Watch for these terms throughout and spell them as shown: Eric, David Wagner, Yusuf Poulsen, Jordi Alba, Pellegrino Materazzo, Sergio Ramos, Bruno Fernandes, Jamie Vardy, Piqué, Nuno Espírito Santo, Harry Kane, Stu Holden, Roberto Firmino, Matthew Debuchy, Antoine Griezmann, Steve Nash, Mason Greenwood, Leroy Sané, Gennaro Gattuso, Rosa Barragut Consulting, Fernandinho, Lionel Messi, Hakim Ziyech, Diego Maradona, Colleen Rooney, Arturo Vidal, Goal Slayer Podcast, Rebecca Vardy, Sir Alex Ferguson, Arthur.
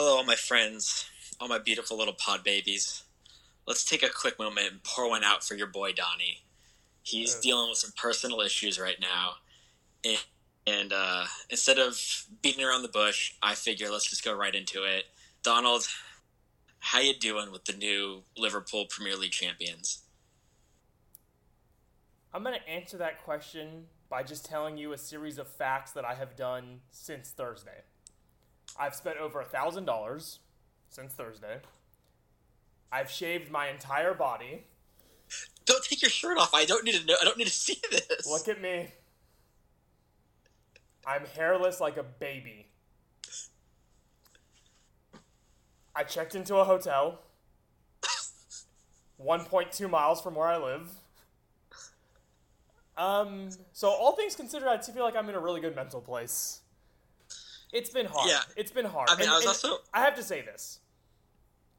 Hello, all my friends, all my beautiful little pod babies. Let's take a quick moment and pour one out for your boy, Donnie. He's dealing with some personal issues right now. And instead of beating around the bush, I figure let's just go right into it. Donald, how you doing with the new Liverpool Premier League champions? I'm going to answer that question by just telling you a series of facts that I have done since Thursday. I've spent over $1,000 since Thursday. I've shaved my entire body. Don't take your shirt off. I don't need to know. I don't need to see this. Look at me. I'm hairless like a baby. I checked into a hotel 1.2 miles from where I live. So all things considered, I feel like I'm in a really good mental place. It's been hard. Yeah. It's been hard. I mean, I have to say this.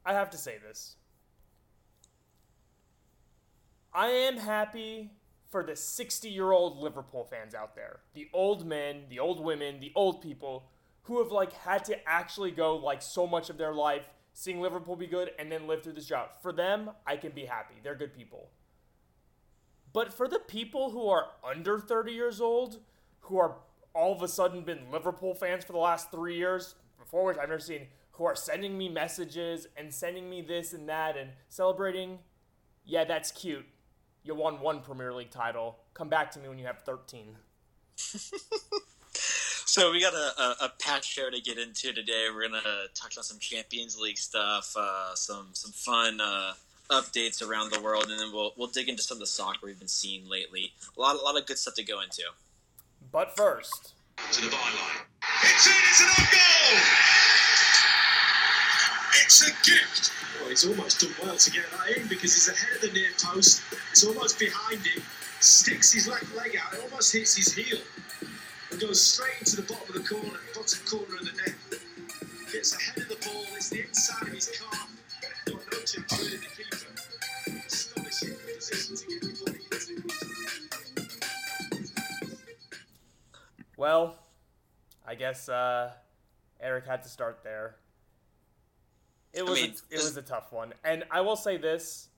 I am happy for the 60-year-old Liverpool fans out there. The old men, the old women, the old people who have had to actually go so much of their life seeing Liverpool be good and then live through this drought. For them, I can be happy. They're good people. But for the people who are under 30 years old, who are all of a sudden been Liverpool fans for the last 3 years, before which I've never seen, who are sending me messages and sending me this and that and celebrating, yeah, that's cute. You won one Premier League title. Come back to me when you have 13. So we got a packed show to get into today. We're going to talk about some Champions League stuff, some fun updates around the world, and then we'll dig into some of the soccer we've been seeing lately. A lot of good stuff to go into. But first, to the byline. It's in. It's an own goal. It's a gift. Well, he's almost done well to get that in because he's ahead of the near post. It's almost behind him. Sticks his left leg out. It almost hits his heel. And goes straight into the bottom of the corner. Bottom corner of the net. Gets ahead of the ball. It's the inside of his calf. Not noted by the keeper. Astonishing position to get the ball into. Well, I guess Eric had to start there. It was a tough one. And I will say this,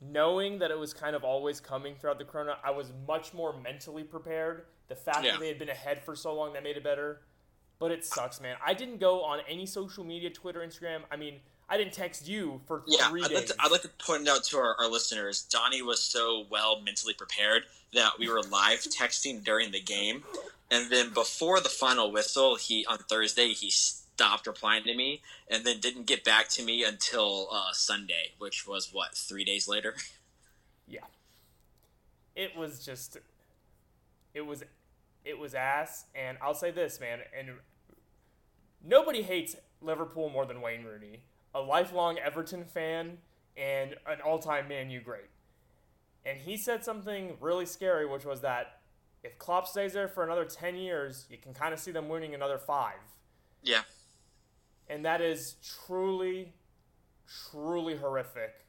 knowing that it was kind of always coming throughout the corona, I was much more mentally prepared. The fact that they had been ahead for so long, that made it better. But it sucks, man. I didn't go on any social media, Twitter, Instagram. I mean, I didn't text you for 3 days. I'd like to point out to our listeners, Donnie was so well mentally prepared that we were live texting during the game. And then before the final whistle, on Thursday, he stopped replying to me and then didn't get back to me until Sunday, which was, 3 days later? Yeah. It was ass. And I'll say this, man, and nobody hates Liverpool more than Wayne Rooney, a lifelong Everton fan and an all-time Man U great. And he said something really scary, which was that if Klopp stays there for another 10 years, you can kind of see them winning another 5. Yeah. And that is truly, truly horrific.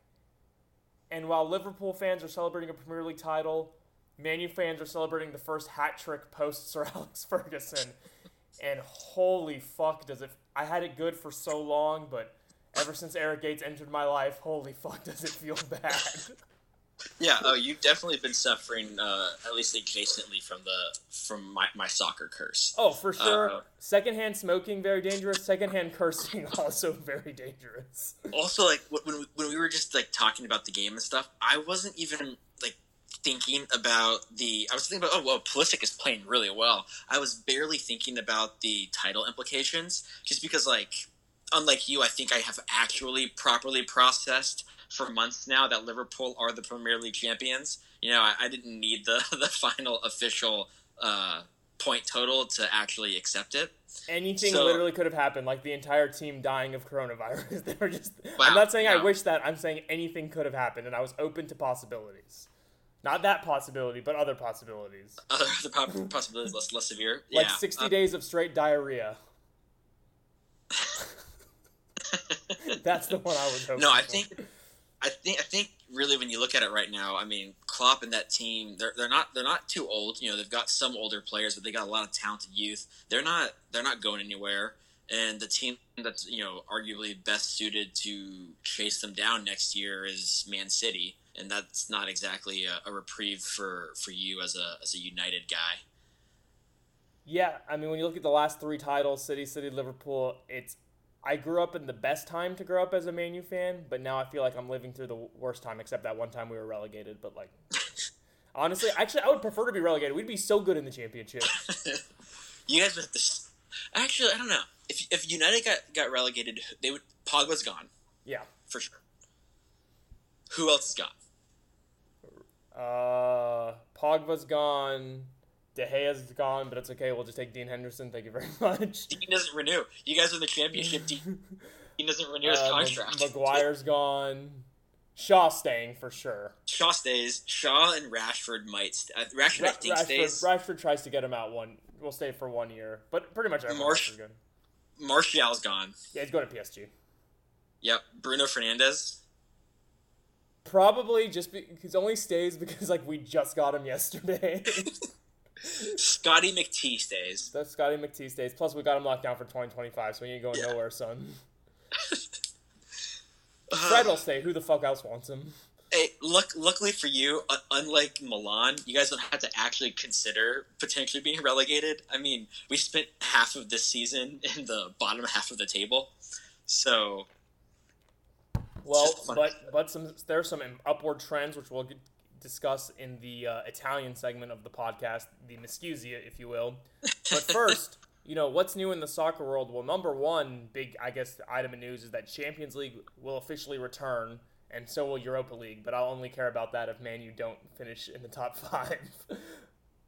And while Liverpool fans are celebrating a Premier League title, Man U fans are celebrating the first hat trick post Sir Alex Ferguson. And holy fuck does it... I had it good for so long, but ever since Eric Gates entered my life, holy fuck does it feel bad. Yeah, you've definitely been suffering, at least adjacently, from my soccer curse. Oh, for sure. Secondhand smoking, very dangerous. Secondhand cursing, also very dangerous. Also, when we were just, talking about the game and stuff, I wasn't even, I was thinking about, Pulisic is playing really well. I was barely thinking about the title implications, just because, unlike you, I think I have actually properly processed for months now that Liverpool are the Premier League champions. You know, I didn't need the final official point total to actually accept it. Anything literally could have happened, the entire team dying of coronavirus. They were just. Wow, I'm not saying I wish that. I'm saying anything could have happened, and I was open to possibilities. Not that possibility, but other possibilities. Other possibilities less severe. Yeah. 60 days of straight diarrhea. That's the one I was hoping for. No, I think really when you look at it right now, I mean, Klopp and that team, they're not too old. You know, they've got some older players, but they got a lot of talented youth. They're not going anywhere. And the team that's, you know, arguably best suited to chase them down next year is Man City. And that's not exactly a reprieve for you as a United guy. Yeah, I mean, when you look at the last three titles, City, Liverpool, I grew up in the best time to grow up as a Man U fan, but now I feel like I'm living through the worst time, except that one time we were relegated. But, like, honestly, actually, I would prefer to be relegated. We'd be so good in the championship. You guys would have to... Actually, I don't know. If United got relegated, they would... Pogba's gone. Yeah. For sure. Who else is gone? Pogba's gone. De Gea's gone, but it's okay. We'll just take Dean Henderson. Thank you very much. Dean doesn't renew. You guys are the championship team. Dean doesn't renew his contract. Maguire's gone. Shaw's staying for sure. Shaw stays. Shaw and Rashford might stay. Rashford, I think, stays. Rashford tries to get him out one. We'll stay for 1 year, but pretty much everyone else is good. Martial's gone. Yeah, he's going to PSG. Yep. Bruno Fernandes. Probably just because only stays because like we just got him yesterday. Scotty McTee stays. That's Scotty McTee stays. Plus, we got him locked down for 2025, so he ain't going nowhere, son. Fred will stay. Who the fuck else wants him? Hey, luckily for you, unlike Milan, you guys don't have to actually consider potentially being relegated. I mean, we spent half of this season in the bottom half of the table, so. Well, but there's some upward trends which we'll discuss in the Italian segment of the podcast, the Miscusia, if you will. But first, you know, what's new in the soccer world? Well, number one big, I guess, item of news is that Champions League will officially return, and so will Europa League. But I'll only care about that if Man U don't finish in the top 5.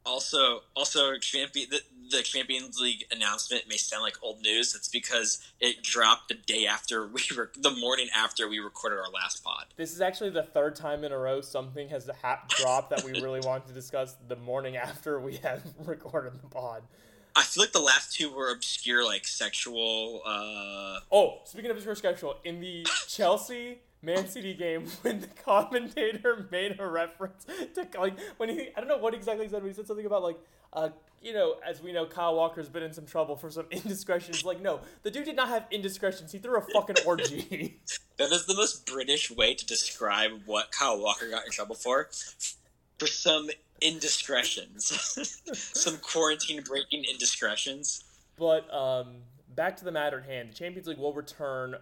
Also, the Champions League announcement may sound like old news. It's because it dropped the morning after we recorded our last pod. This is actually the third time in a row something has dropped that we really wanted to discuss the morning after we have recorded the pod. I feel like the last two were obscure, like sexual. Oh, speaking of obscure sexual, in the Chelsea Man City game, when the commentator made a reference to, like, when I don't know what exactly he said, but he said something about, like, you know, as we know, Kyle Walker's been in some trouble for some indiscretions. Like, no, the dude did not have indiscretions. He threw a fucking orgy. That is the most British way to describe what Kyle Walker got in trouble for some indiscretions. Some quarantine-breaking indiscretions. But back to the matter at hand. The Champions League will return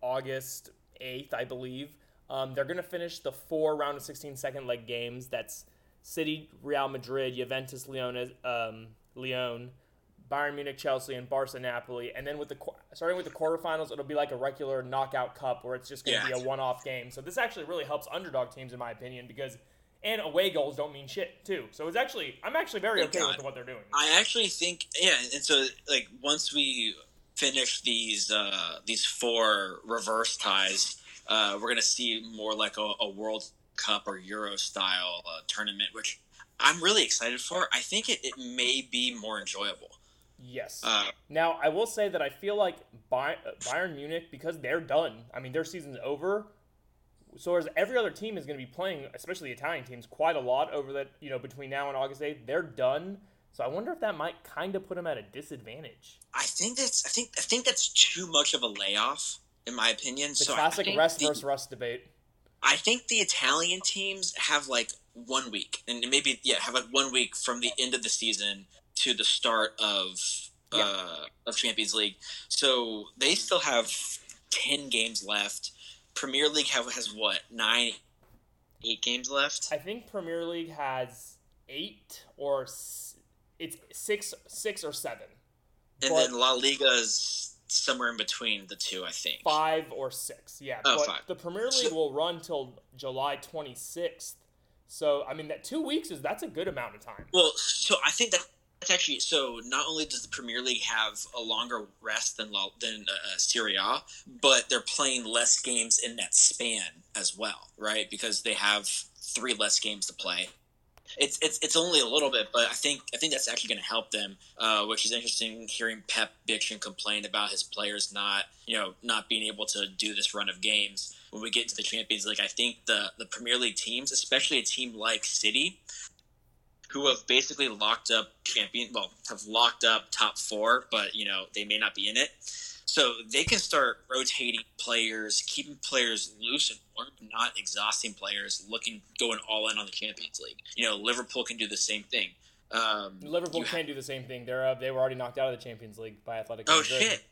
August 8th, I believe. They're going to finish the 4 round of 16 second leg games. That's City, Real Madrid, Juventus, Lyon, Bayern Munich, Chelsea, and Barca, Napoli. And then starting with the quarterfinals, it'll be like a regular knockout cup where it's just going to be a one-off game. So this actually really helps underdog teams, in my opinion, because and away goals don't mean shit too. So it's actually I'm actually very okay with what they're doing. I actually think and so like once we finish these 4 reverse ties, we're going to see more like a World Cup or Euro-style tournament, which I'm really excited for. I think it may be more enjoyable. Yes. Now, I will say that I feel like Bayern Munich, because they're done, I mean, their season's over, so as every other team is going to be playing, especially Italian teams, quite a lot over that, you know, between now and August 8th, they're done. So I wonder if that might kind of put him at a disadvantage. I think that's too much of a layoff, in my opinion. The so classic rest versus rust debate. I think the Italian teams have like 1 week, and maybe have like 1 week from the end of the season to the start of Champions League. So they still have 10 games left. Premier League has what 8 games left? I think Premier League has 8 or. It's six or 7. And but then La Liga is somewhere in between the two, I think. 5 or 6, yeah. Oh, but 5. The Premier League will run till July 26th. So, I mean, that 2 weeks, that's a good amount of time. Well, so I think that's actually – so not only does the Premier League have a longer rest than Serie A, but they're playing less games in that span as well, right? Because they have 3 less games to play. It's only a little bit, but I think that's actually going to help them, which is interesting. Hearing Pep bitch and complain about his players not being able to do this run of games when we get to the Champions League. I think the Premier League teams, especially a team like City, who have basically locked up top 4, but you know they may not be in it. So they can start rotating players, keeping players loose and warm, not exhausting players, going all in on the Champions League. You know, Liverpool can do the same thing. Liverpool can do the same thing. They were already knocked out of the Champions League by Athletic Madrid. Oh, shit.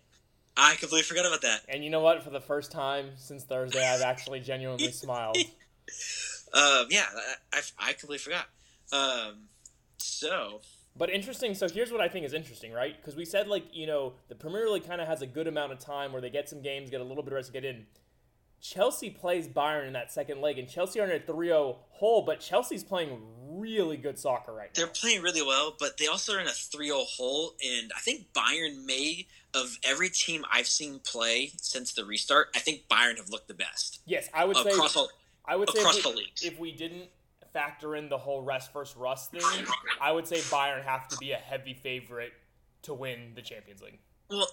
I completely forgot about that. And you know what? For the first time since Thursday, I've actually genuinely smiled. I completely forgot. But interesting, so here's what I think is interesting, right? Because we said, like, you know, the Premier League kind of has a good amount of time where they get some games, get a little bit of rest, get in. Chelsea plays Bayern in that second leg, and Chelsea are in a 3-0 hole, but Chelsea's playing really good soccer right now. They're playing really well, but they also are in a 3-0 hole, and I think Bayern may, of every team I've seen play since the restart, I think Bayern have looked the best. Yes, I would say if we didn't factor in the whole rest versus rust thing, I would say Bayern have to be a heavy favorite to win the Champions League. Well,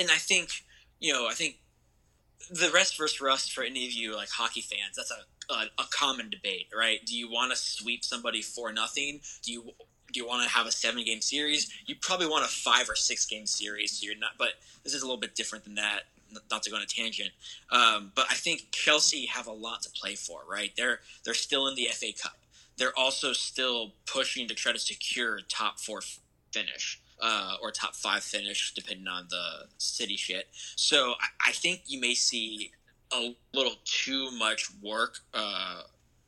and I think, you know, I think the rest versus rust for any of you like hockey fans, that's a common debate, right? Do you want to sweep somebody 4-0? Do you want to have a 7-game series? You probably want a 5 or 6-game series. So you're not, but this is a little bit different than that. Not to go on a tangent, but I think Chelsea have a lot to play for, right? They're still in the FA Cup. They're also still pushing to try to secure a top 4 finish or top 5 finish, depending on the city shit. So I think you may see a little too much work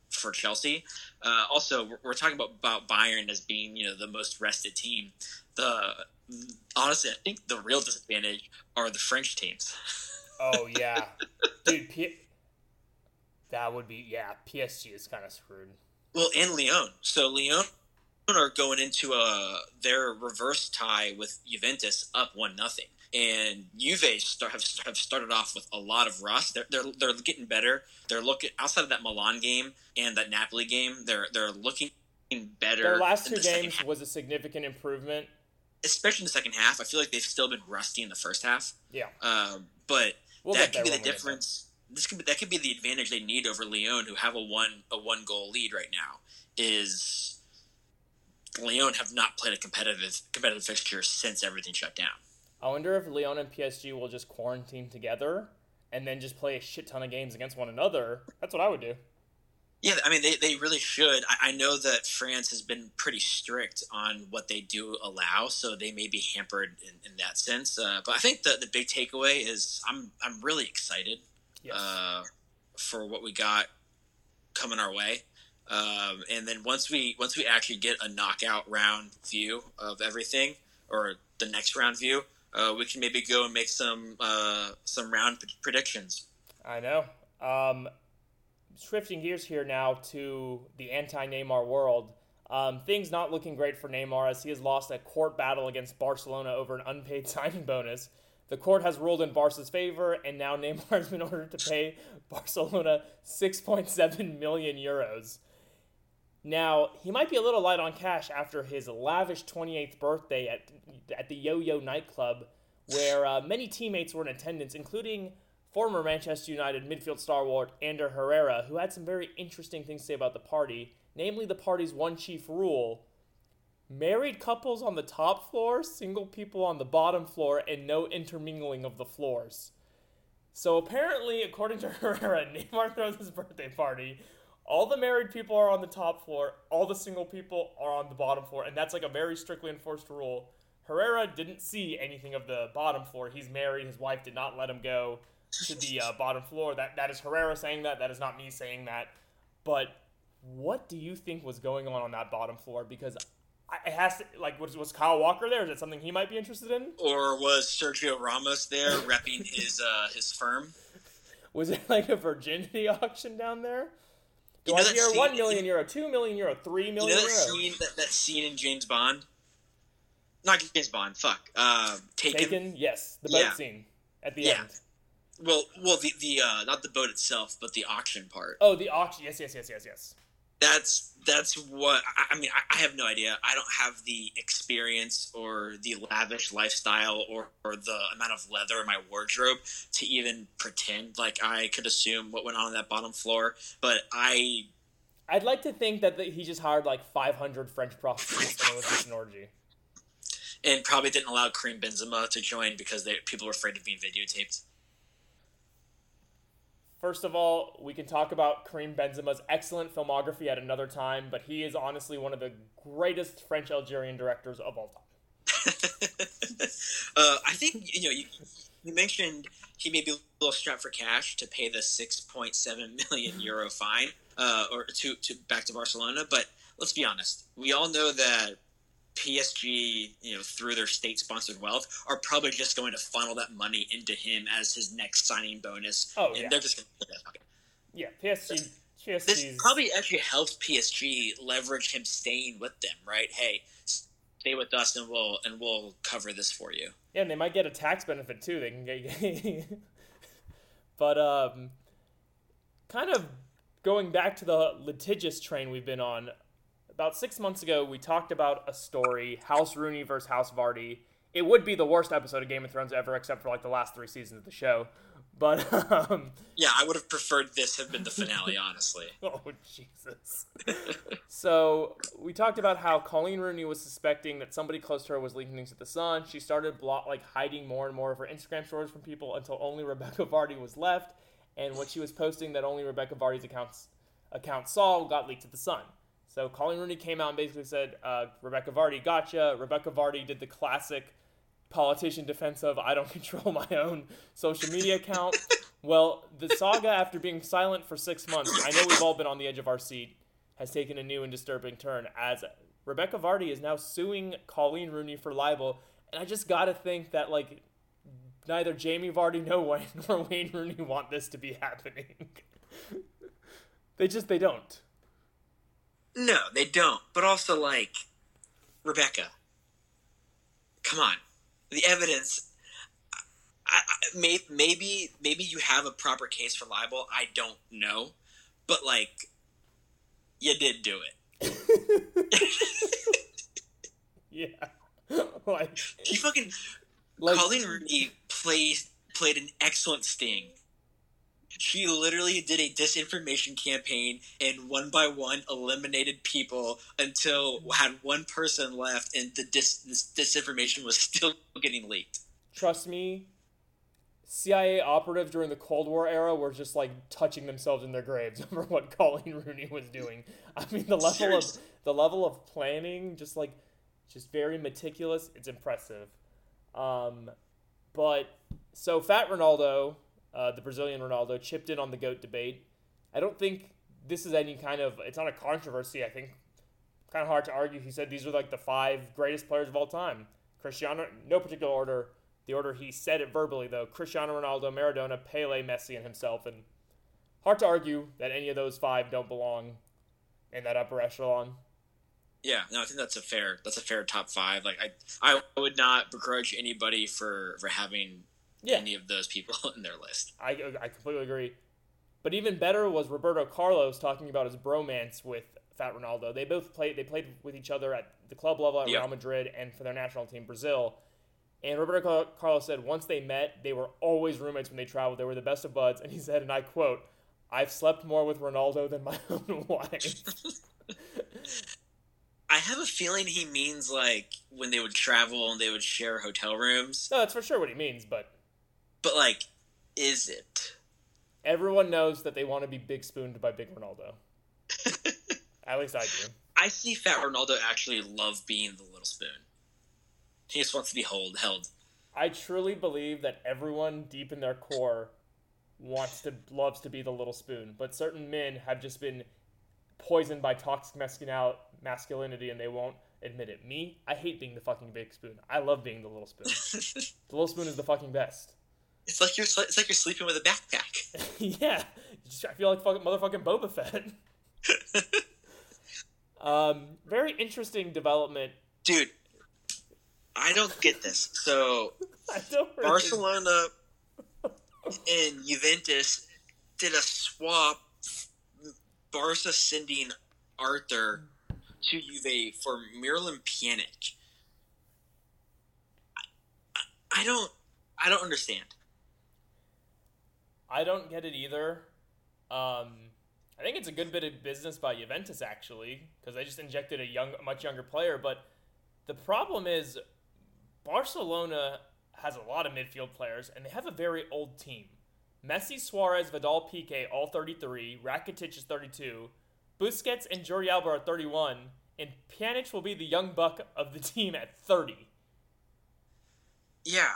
for Chelsea. Also, we're talking about Bayern as being, you know, the most rested team. Honestly, I think the real disadvantage are the French teams. Oh, yeah. Dude, PSG is kind of screwed. Well, and Lyon. So Lyon are going into their reverse tie with Juventus up 1-0. And Juve have started off with a lot of rust. They're getting better. They're looking outside of that Milan game and that Napoli game. They're looking better. Their last two games was a significant improvement. Especially in the second half, I feel like they've still been rusty in the first half. Yeah, but that could be the difference. That could be the advantage they need over Lyon, who have a one goal lead right now. Is Lyon have not played a competitive fixture since everything shut down. I wonder if Lyon and PSG will just quarantine together and then just play a shit ton of games against one another. That's what I would do. Yeah, I mean, they really should. I know that France has been pretty strict on what they do allow, so they may be hampered in that sense. But I think the big takeaway is I'm really excited for what we got coming our way. And then once we actually get a knockout round view of everything, or the next round view, we can maybe go and make some round predictions. I know. Shifting gears here now to the anti-Neymar world. Things not looking great for Neymar as he has lost a court battle against Barcelona over an unpaid signing bonus. The court has ruled in Barca's favor, and now Neymar has been ordered to pay Barcelona 6.7 million euros. Now, he might be a little light on cash after his lavish 28th birthday at the Yo-Yo nightclub, where many teammates were in attendance, including former Manchester United midfield stalwart Ander Herrera, who had some very interesting things to say about the party, namely the party's one chief rule: married couples on the top floor, single people on the bottom floor, and no intermingling of the floors. So apparently, according to Herrera, Neymar throws his birthday party. All the married people are on the top floor, all the single people are on the bottom floor, and that's like a very strictly enforced rule. Herrera didn't see anything of the bottom floor. He's married, his wife did not let him go to the bottom floor. That is Herrera saying that. That is not me saying that. But what do you think was going on that bottom floor? Because it has to, like, was Kyle Walker there? Is that something he might be interested in? Or was Sergio Ramos there repping his firm? Was it like a virginity auction down there? Do I hear €1 million, €2 million, €3 million? You know that scene in James Bond? Not James Bond, fuck. Taken, yes. The boat scene at the end. Well, the not the boat itself, but the auction part. Oh, the auction! Yes. That's what I mean. I have no idea. I don't have the experience or the lavish lifestyle or the amount of leather in my wardrobe to even pretend like I could assume what went on that bottom floor. But I'd like to think that he just hired like 500 French prostitutes and it was just an orgy. and probably didn't allow Karim Benzema to join because people were afraid of being videotaped. First of all, we can talk about Karim Benzema's excellent filmography at another time, but he is honestly one of the greatest French-Algerian directors of all time. I think, you mentioned he may be a little strapped for cash to pay the 6.7 million euro fine or to back to Barcelona, but let's be honest. We all know that PSG, through their state-sponsored wealth, are probably just going to funnel that money into him as his next signing bonus. Oh, and yeah. They're just going to put that pocket. Yeah, PSG. This probably actually helps PSG leverage him staying with them, right? Hey, stay with us, and we'll cover this for you. Yeah, and they might get a tax benefit too. They can get, but kind of going back to the litigious train we've been on. About 6 months ago, we talked about a story, House Rooney versus House Vardy. It would be the worst episode of Game of Thrones ever, except for the last three seasons of the show. But yeah, I would have preferred this have been the finale, honestly. Oh, Jesus. So we talked about how Colleen Rooney was suspecting that somebody close to her was leaking things to the Sun. She started hiding more and more of her Instagram stories from people until only Rebecca Vardy was left. And what she was posting that only Rebecca Vardy's account saw got leaked to the Sun. So Colleen Rooney came out and basically said, Rebecca Vardy, gotcha. Rebecca Vardy did the classic politician defense of, I don't control my own social media account. Well, the saga, after being silent for 6 months, I know we've all been on the edge of our seat, has taken a new and disturbing turn as Rebecca Vardy is now suing Colleen Rooney for libel. And I just got to think that, neither Jamie Vardy nor Wayne Rooney want this to be happening. They don't. No, they don't. But also, Rebecca, come on. The evidence. Maybe you have a proper case for libel. I don't know. But, you did do it. Yeah. He fucking... Colleen Rooney played an excellent sting. She literally did a disinformation campaign and one by one eliminated people until had one person left and the this disinformation was still getting leaked. Trust me, CIA operatives during the Cold War era were just touching themselves in their graves over what Colleen Rooney was doing. I mean, the level of planning, just very meticulous. It's impressive. So Fat Ronaldo... the Brazilian Ronaldo chipped in on the GOAT debate. I don't think this is any kind of... It's not a controversy, I think. Kind of hard to argue. He said these are the five greatest players of all time. Cristiano, no particular order. The order he said it verbally, though. Cristiano Ronaldo, Maradona, Pele, Messi, and himself. And hard to argue that any of those five don't belong in that upper echelon. Yeah, no, I think that's a fair top five. I would not begrudge anybody for having... Yeah. Any of those people in their list. I completely agree. But even better was Roberto Carlos talking about his bromance with Fat Ronaldo. They both played with each other at the club level at Real Madrid and for their national team, Brazil. And Roberto Carlos said once they met, they were always roommates when they traveled. They were the best of buds. And he said, and I quote, "I've slept more with Ronaldo than my own wife." I have a feeling he means when they would travel and they would share hotel rooms. No, that's for sure what he means, But, is it? Everyone knows that they want to be big spooned by Big Ronaldo. At least I do. I see Fat Ronaldo actually love being the little spoon. He just wants to be held. I truly believe that everyone deep in their core loves to be the little spoon. But certain men have just been poisoned by toxic masculinity and they won't admit it. Me, I hate being the fucking big spoon. I love being the little spoon. The little spoon is the fucking best. It's like you're sleeping with a backpack. Yeah, I feel like fucking motherfucking Boba Fett. Very interesting development, dude. I don't get this. So I don't really... Barcelona and Juventus did a swap. Barca sending Arthur to Juve for Miralem Pjanic. I don't understand. I don't get it either. I think it's a good bit of business by Juventus, actually, because they just injected a much younger player. But the problem is Barcelona has a lot of midfield players, and they have a very old team. Messi, Suarez, Vidal, Piqué, all 33. Rakitic is 32. Busquets and Jordi Alba are 31. And Pjanic will be the young buck of the team at 30. Yeah.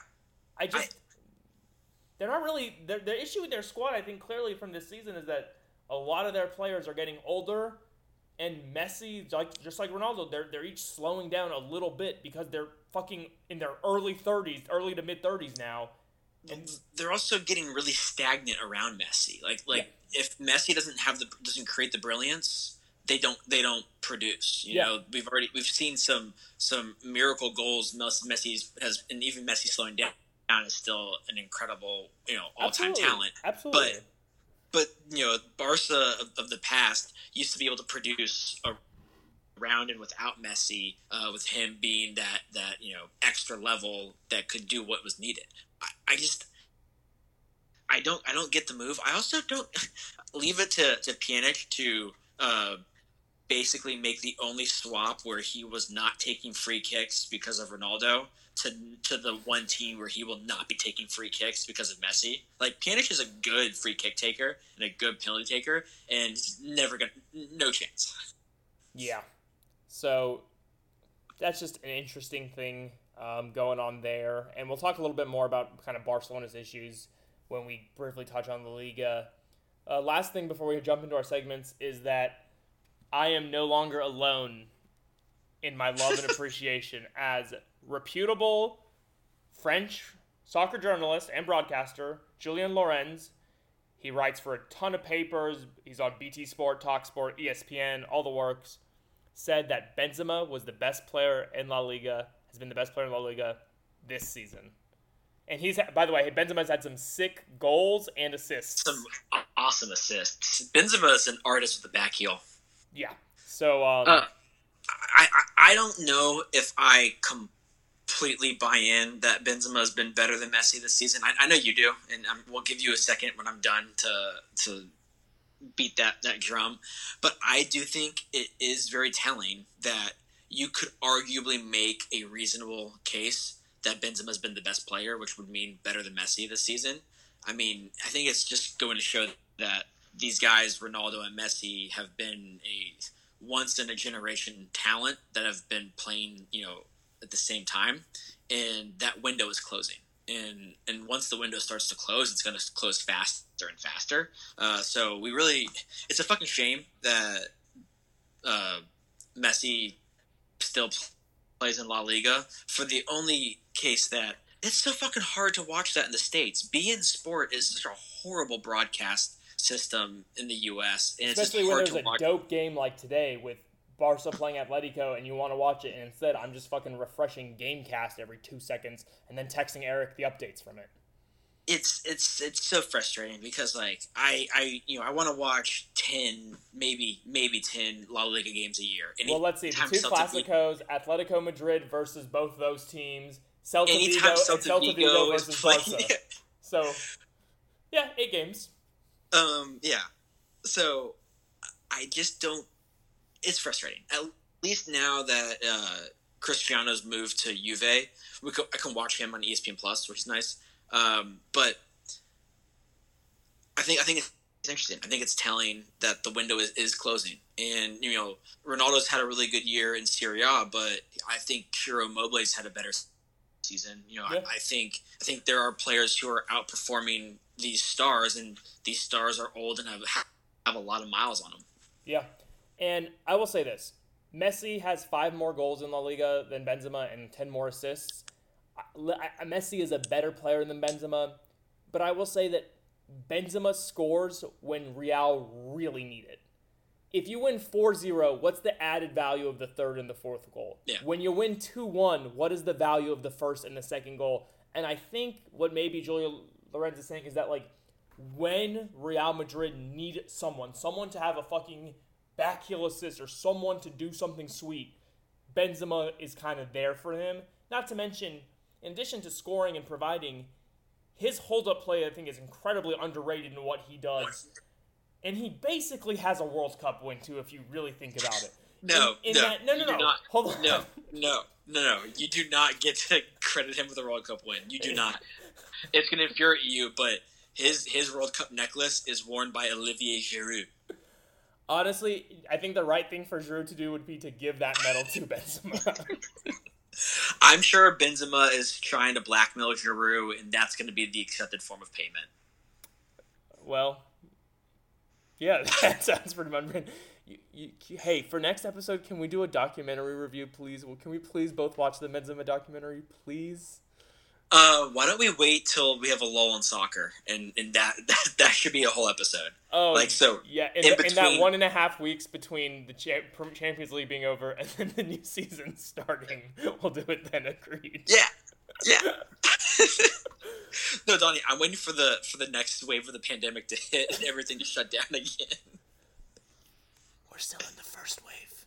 They're not really... The issue with their squad, I think, clearly from this season is that a lot of their players are getting older, and Messi, just like Ronaldo, they're each slowing down a little bit because they're fucking in their early 30s, early to mid-30s now. And they're also getting really stagnant around Messi. Like if Messi doesn't create the brilliance, they don't produce. You know, we've seen some miracle goals Messi has, and even Messi slowing down is still an incredible, all-time talent. Absolutely. But Barca of the past used to be able to produce around and without Messi, with him being that extra level that could do what was needed. I don't get the move. I also don't leave it to Pjanic to basically make the only swap where he was not taking free kicks because of Ronaldo to the one team where he will not be taking free kicks because of Messi. Like, Pjanic is a good free kick taker and a good penalty taker, and he's no chance. Yeah. So that's just an interesting thing going on there. And we'll talk a little bit more about kind of Barcelona's issues when we briefly touch on La Liga. Last thing before we jump into our segments is that I am no longer alone in my love and appreciation as reputable French soccer journalist and broadcaster Julien Lorenz. He writes for a ton of papers. He's on BT Sport, TalkSport, ESPN, all the works. Said that Benzema was the best player in La Liga, has been the best player in La Liga this season. And he's, by the way, Benzema's had some sick goals and assists. Some awesome assists. Benzema is an artist with a back heel. Yeah. So, I don't know if I completely buy in that Benzema has been better than Messi this season. I know you do, and we'll give you a second when I'm done to beat that drum. But I do think it is very telling that you could arguably make a reasonable case that Benzema has been the best player, which would mean better than Messi this season. I mean, I think it's just going to show that these guys, Ronaldo and Messi, have been a once-in-a-generation talent that have been playing, at the same time, and that window is closing. And once the window starts to close, it's going to close faster and faster. So we really, it's a fucking shame that Messi still plays in La Liga for the only case that it's so fucking hard to watch that in the States. beIN Sport is such a horrible broadcast system in the U.S. And especially it's hard when there's a dope game like today with Barca playing Atletico and you want to watch it, and instead I'm just fucking refreshing Gamecast every 2 seconds and then texting Eric the updates from it. It's so frustrating because I want to watch 10 maybe 10 La Liga games a year. Well, let's see, the two Clásicos, Atletico Madrid versus both those teams, Celta Vigo and Celta Vigo versus Barca. So yeah, 8 games. Yeah. So I just don't. It's frustrating. At least now that Cristiano's moved to Juve, I can watch him on ESPN Plus, which is nice. But I think it's interesting. I think it's telling that the window is closing. And Ronaldo's had a really good year in Serie A, but I think Ciro Moble's had a better season. I think there are players who are outperforming these stars, and these stars are old and have a lot of miles on them. Yeah. And I will say this. Messi has 5 more goals in La Liga than Benzema and 10 more assists. Messi is a better player than Benzema, but I will say that Benzema scores when Real really need it. If you win 4-0, what's the added value of the third and the fourth goal? Yeah. When you win 2-1, what is the value of the first and the second goal? And I think what maybe Julien Lorenz is saying is that, when Real Madrid need someone to have a fucking back heel assist or someone to do something sweet, Benzema is kind of there for him. Not to mention, in addition to scoring and providing, his hold-up play, I think, is incredibly underrated in what he does. And he basically has a World Cup win, too, if you really think about it. No, you do not get to credit him with a World Cup win. You do not. It's going to infuriate you, but his World Cup necklace is worn by Olivier Giroud. Honestly, I think the right thing for Giroud to do would be to give that medal to Benzema. I'm sure Benzema is trying to blackmail Giroud, and that's going to be the accepted form of payment. Well, yeah, that sounds pretty much. Hey, for next episode, can we do a documentary review, please? Well, can we please both watch the Benzema documentary, please? Why don't we wait till we have a lull in soccer, and that should be a whole episode. Oh, like so. Yeah, in that 1.5 weeks between the Champions League being over and then the new season starting, we'll do it then. Agreed. Yeah. No, Donnie, I'm waiting for the next wave of the pandemic to hit and everything to shut down again. We're still in the first wave.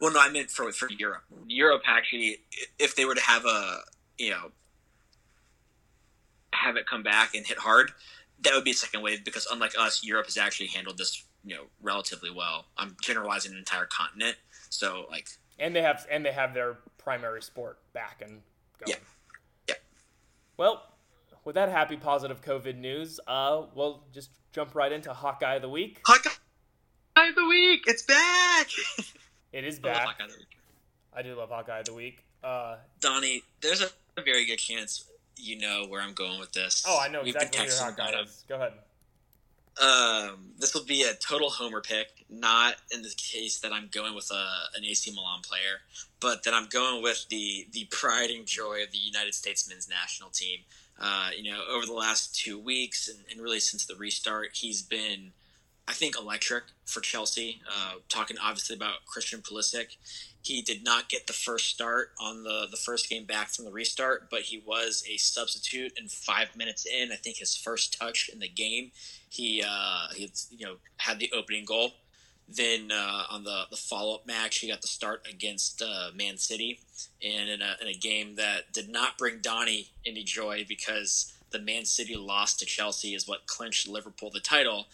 Well, no, I meant for Europe. Europe actually, if they were to have have it come back and hit hard, that would be a second wave, because unlike us, Europe has actually handled this, relatively well. I'm generalizing an entire continent, so like. And they have their primary sport back and going. Yeah. Well, with that happy, positive COVID news, we'll just jump right into Hawkeye of the Week. Hawkeye of the Week, it's back. It is back. I love Hawkeye of the Week. I do love Hawkeye of the Week. Donnie, there's a very good chance you know where I'm going with this. Oh, I know exactly where Hawkeye is. Go ahead. This will be a total homer pick, not in the case that I'm going with an AC Milan player, but that I'm going with the pride and joy of the United States men's national team. Over the last 2 weeks and really since the restart, he's been, I think, electric for Chelsea. Talking obviously about Christian Pulisic. He did not get the first start on the first game back from the restart, but he was a substitute, and 5 minutes in, I think his first touch in the game, he had the opening goal. Then on the follow-up match, he got the start against Man City, and in a game that did not bring Donnie any joy, because the Man City loss to Chelsea is what clinched Liverpool the title.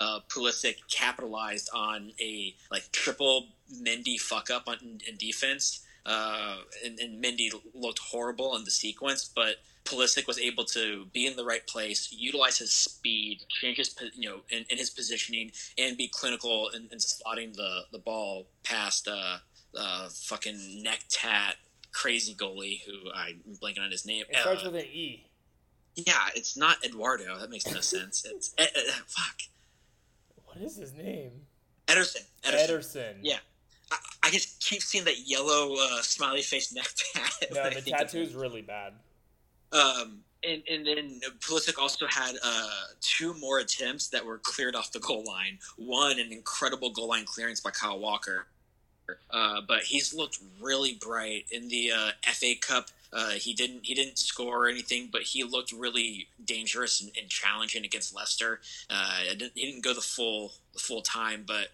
Pulisic capitalized on a triple Mendy fuck up in defense, and Mendy looked horrible in the sequence. But Pulisic was able to be in the right place, utilize his speed, change his in his positioning, and be clinical in slotting the ball past fucking neck tat crazy goalie who I'm blanking on his name. It starts with an E. Yeah, it's not Eduardo. That makes no sense. It's fuck. What is his name? Ederson. Yeah. I just keep seeing that yellow smiley face neck tat. No, the tattoo's really bad. And then Pulisic also had two more attempts that were cleared off the goal line. One, an incredible goal line clearance by Kyle Walker. But he's looked really bright in the FA Cup. He didn't score or anything, but he looked really dangerous and challenging against Leicester. He didn't go the full time, but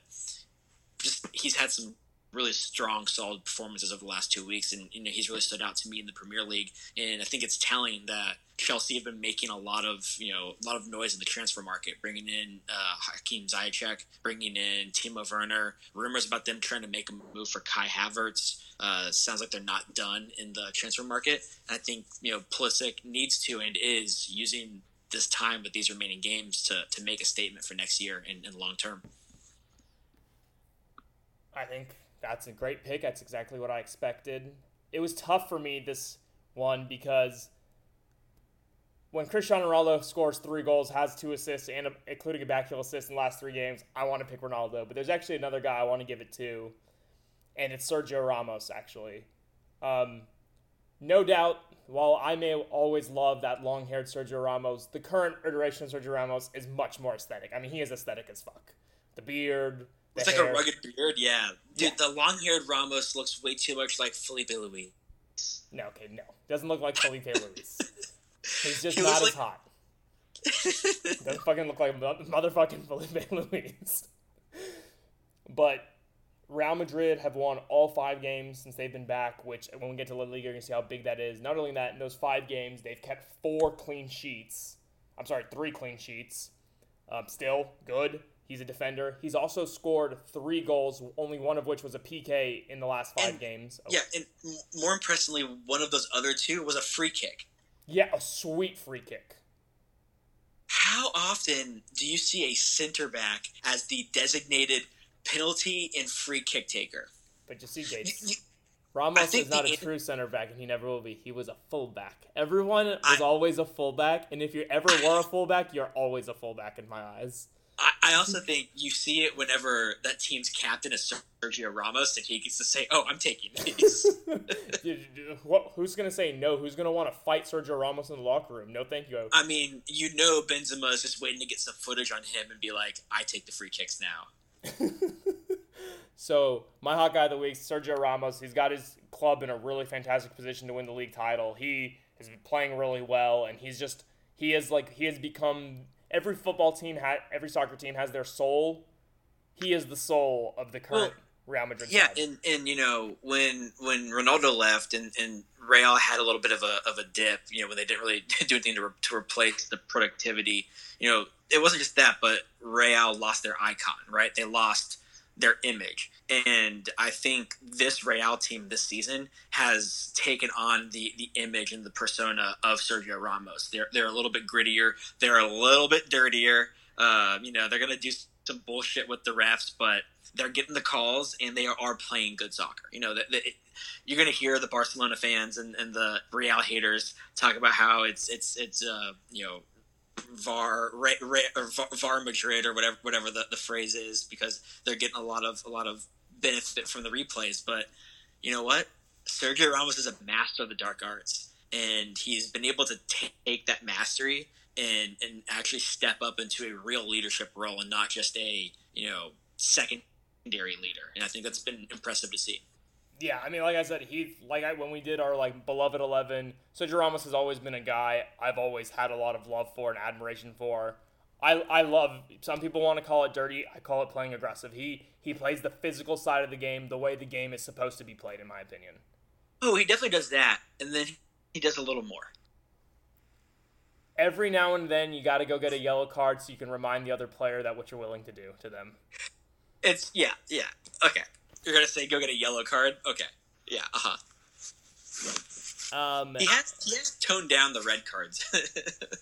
just he's had some really strong, solid performances over the last 2 weeks, and he's really stood out to me in the Premier League. And I think it's telling that Chelsea have been making a lot of noise in the transfer market, bringing in Hakim Ziyech, bringing in Timo Werner. Rumors about them trying to make a move for Kai Havertz. Sounds like they're not done in the transfer market. I think Pulisic needs to and is using this time with these remaining games to make a statement for next year and long term. I think that's a great pick. That's exactly what I expected. It was tough for me, this one, because when Cristiano Ronaldo scores 3 goals, has 2 assists, and including a back heel assist in the last 3 games, I want to pick Ronaldo. But there's actually another guy I want to give it to, and it's Sergio Ramos, actually. No doubt, while I may always love that long-haired Sergio Ramos, the current iteration of Sergio Ramos is much more aesthetic. I mean, he is aesthetic as fuck. The beard. It's like hair. A rugged beard, yeah. Dude, yeah. The long-haired Ramos looks way too much like Felipe Luis. No, okay, no. Doesn't look like Felipe Luis. He's just not as hot. Doesn't fucking look like motherfucking Felipe Luis. But Real Madrid have won all 5 games since they've been back, which when we get to La Liga, you're going to see how big that is. Not only that, in those 5 games, they've kept 3 clean sheets. Still good. He's a defender. He's also scored 3 goals, only one of which was a PK in the last 5 games. Oh. Yeah, and more impressively, one of those other 2 was a free kick. Yeah, a sweet free kick. How often do you see a center back as the designated penalty and free kick taker? But you see, Gates, Ramos is not a true center back, and he never will be. He was a fullback. Everyone was always a fullback, and if you ever were a fullback, you're always a fullback in my eyes. I also think you see it whenever that team's captain is Sergio Ramos, and he gets to say, "Oh, I'm taking these." Who's going to say no? Who's going to want to fight Sergio Ramos in the locker room? No, thank you. I mean, Benzema is just waiting to get some footage on him and be like, "I take the free kicks now." So, my hot guy of the week, Sergio Ramos. He's got his club in a really fantastic position to win the league title. He has been playing really well, and he has become. Every football team, every soccer team has their soul. He is the soul of the current Real Madrid side. Yeah, and when Ronaldo left and Real had a little bit of a dip, when they didn't really do anything to replace the productivity. It wasn't just that, but Real lost their icon, right? They lost their image. And I think this Real team this season has taken on the image and the persona of Sergio Ramos. They're a little bit grittier. They're a little bit dirtier. They're going to do some bullshit with the refs, but they're getting the calls and they are playing good soccer. You're going to hear the Barcelona fans and the Real haters talk about how it's VAR Madrid or whatever the phrase is, because they're getting a lot of benefit from the replays. But you know what? Sergio Ramos is a master of the dark arts, and he's been able to take that mastery and actually step up into a real leadership role and not just a secondary leader. And I think that's been impressive to see. Yeah, I mean, like I said, when we did our beloved 11, Sergio Ramos has always been a guy I've always had a lot of love for and admiration for. I love. Some people want to call it dirty. I call it playing aggressive. He plays the physical side of the game, the way the game is supposed to be played, in my opinion. Oh, he definitely does that, and then he does a little more. Every now and then, you got to go get a yellow card so you can remind the other player that what you're willing to do to them. It's yeah, okay. You're going to say, go get a yellow card? Okay. Yeah, He has toned down the red cards.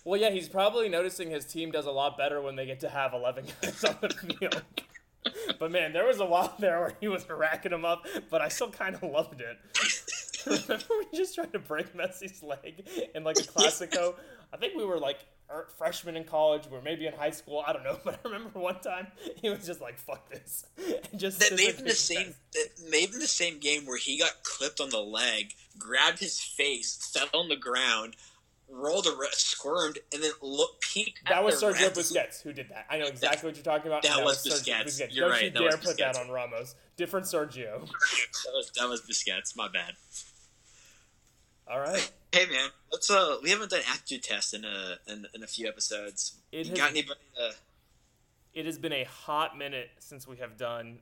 Well, yeah, he's probably noticing his team does a lot better when they get to have 11 guys on the field. But, man, there was a while there where he was racking them up, but I still kind of loved it. Remember we just tried to break Messi's leg in, a Clasico? I think we were, freshmen in college, or maybe in high school, I don't know, but I remember one time he was just like, fuck this. And just that may have been the same game where he got clipped on the leg, grabbed his face, fell on the ground, rolled squirmed, and then peeked at the That was Sergio Busquets who did that. I know exactly what you're talking about. That was Busquets. You're right. Don't you dare put that on Ramos. Different Sergio. That was Busquets. My bad. All right. Hey man, let's we haven't done aptitude tests in a few episodes. It has been a hot minute since we have done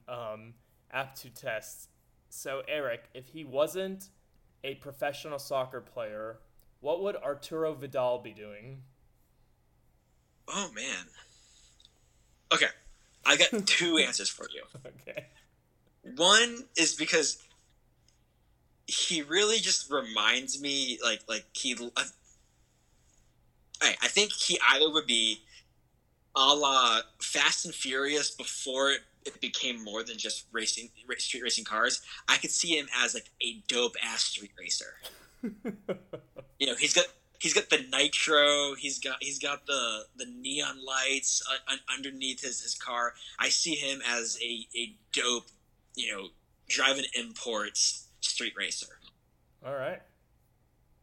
aptitude tests. So Eric, if he wasn't a professional soccer player, what would Arturo Vidal be doing? Oh man. Okay, I got 2 answers for you. Okay. One is because he really just reminds me, I think he either would be a la Fast and Furious before it became more than just street racing cars. I could see him as, a dope-ass street racer. He's got the nitro, he's got the neon lights underneath his car. I see him as a dope, driving imports street racer. All right.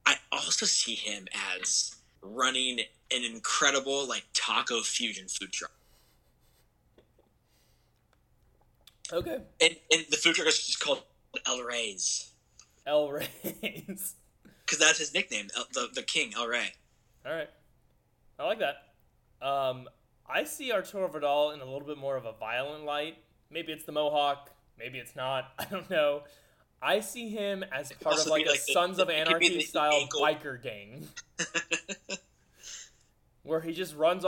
I also see him as running an incredible taco fusion food truck. Okay. And the food truck is just called El Rey's. El Rey's. Because that's his nickname, the King El Rey. All right. I like that. I see Arturo Vidal in a little bit more of a violent light. Maybe it's the Mohawk. Maybe it's not. I don't know. I see him as part of a Sons of Anarchy style biker gang, where where he just rides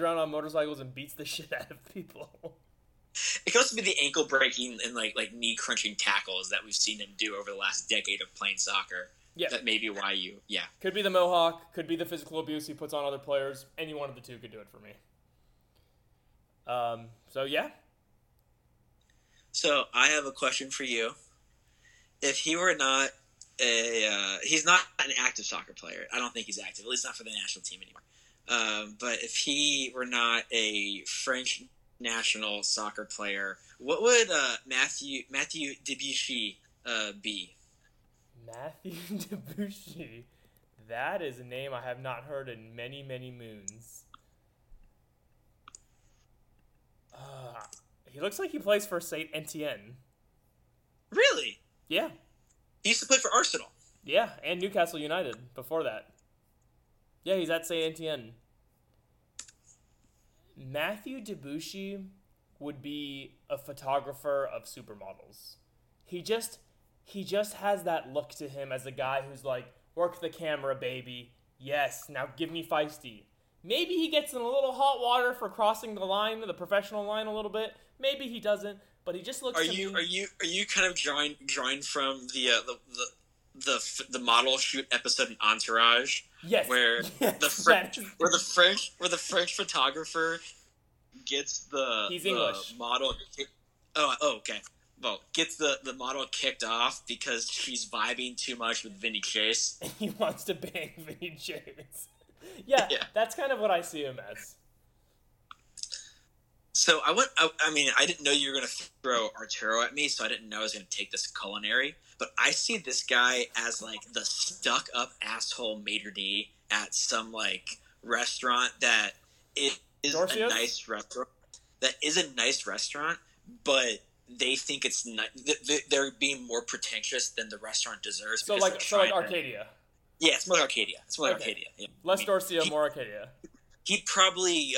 around on motorcycles and beats the shit out of people. It comes to be the ankle breaking and like knee crunching tackles that we've seen him do over the last decade of playing soccer. Yeah, that may be why you. Yeah, could be the mohawk, could be the physical abuse he puts on other players. Any one of the two could do it for me. So yeah. So I have a question for you. If he were not a, he's not an active soccer player. I don't think he's active, at least not for the national team anymore. But if he were not a French national soccer player, what would Matthew Debuchy be? Matthew Debuchy. That is a name I have not heard in many, many moons. He looks like he plays for Saint Etienne. Really? Yeah. He used to play for Arsenal. Yeah, and Newcastle United before that. Yeah, he's at Saint Etienne. Matthew Debuchy would be a photographer of supermodels. He just has that look to him as a guy who's like, work the camera, baby. Yes, now give me feisty. Maybe he gets in a little hot water for crossing the line, the professional line a little bit. Maybe he doesn't, but he just looks. Are you kind of drawing from the model shoot episode in Entourage? Yes. Where the French photographer gets the he's English model. Oh, okay. Well, gets the model kicked off because she's vibing too much with Vinny Chase. And he wants to bang Vinny Chase. Yeah, that's kind of what I see him as. So I didn't know you were going to throw Arturo at me, so I didn't know I was going to take this culinary. But I see this guy as, like, the stuck-up asshole maitre d' at some, like, restaurant that is Dorcios? a nice restaurant, but they think it's not. They're being more pretentious than the restaurant deserves. So like Arcadia. Yeah, it's more like Arcadia. Yeah. Less Dorcia, more Arcadia. He probably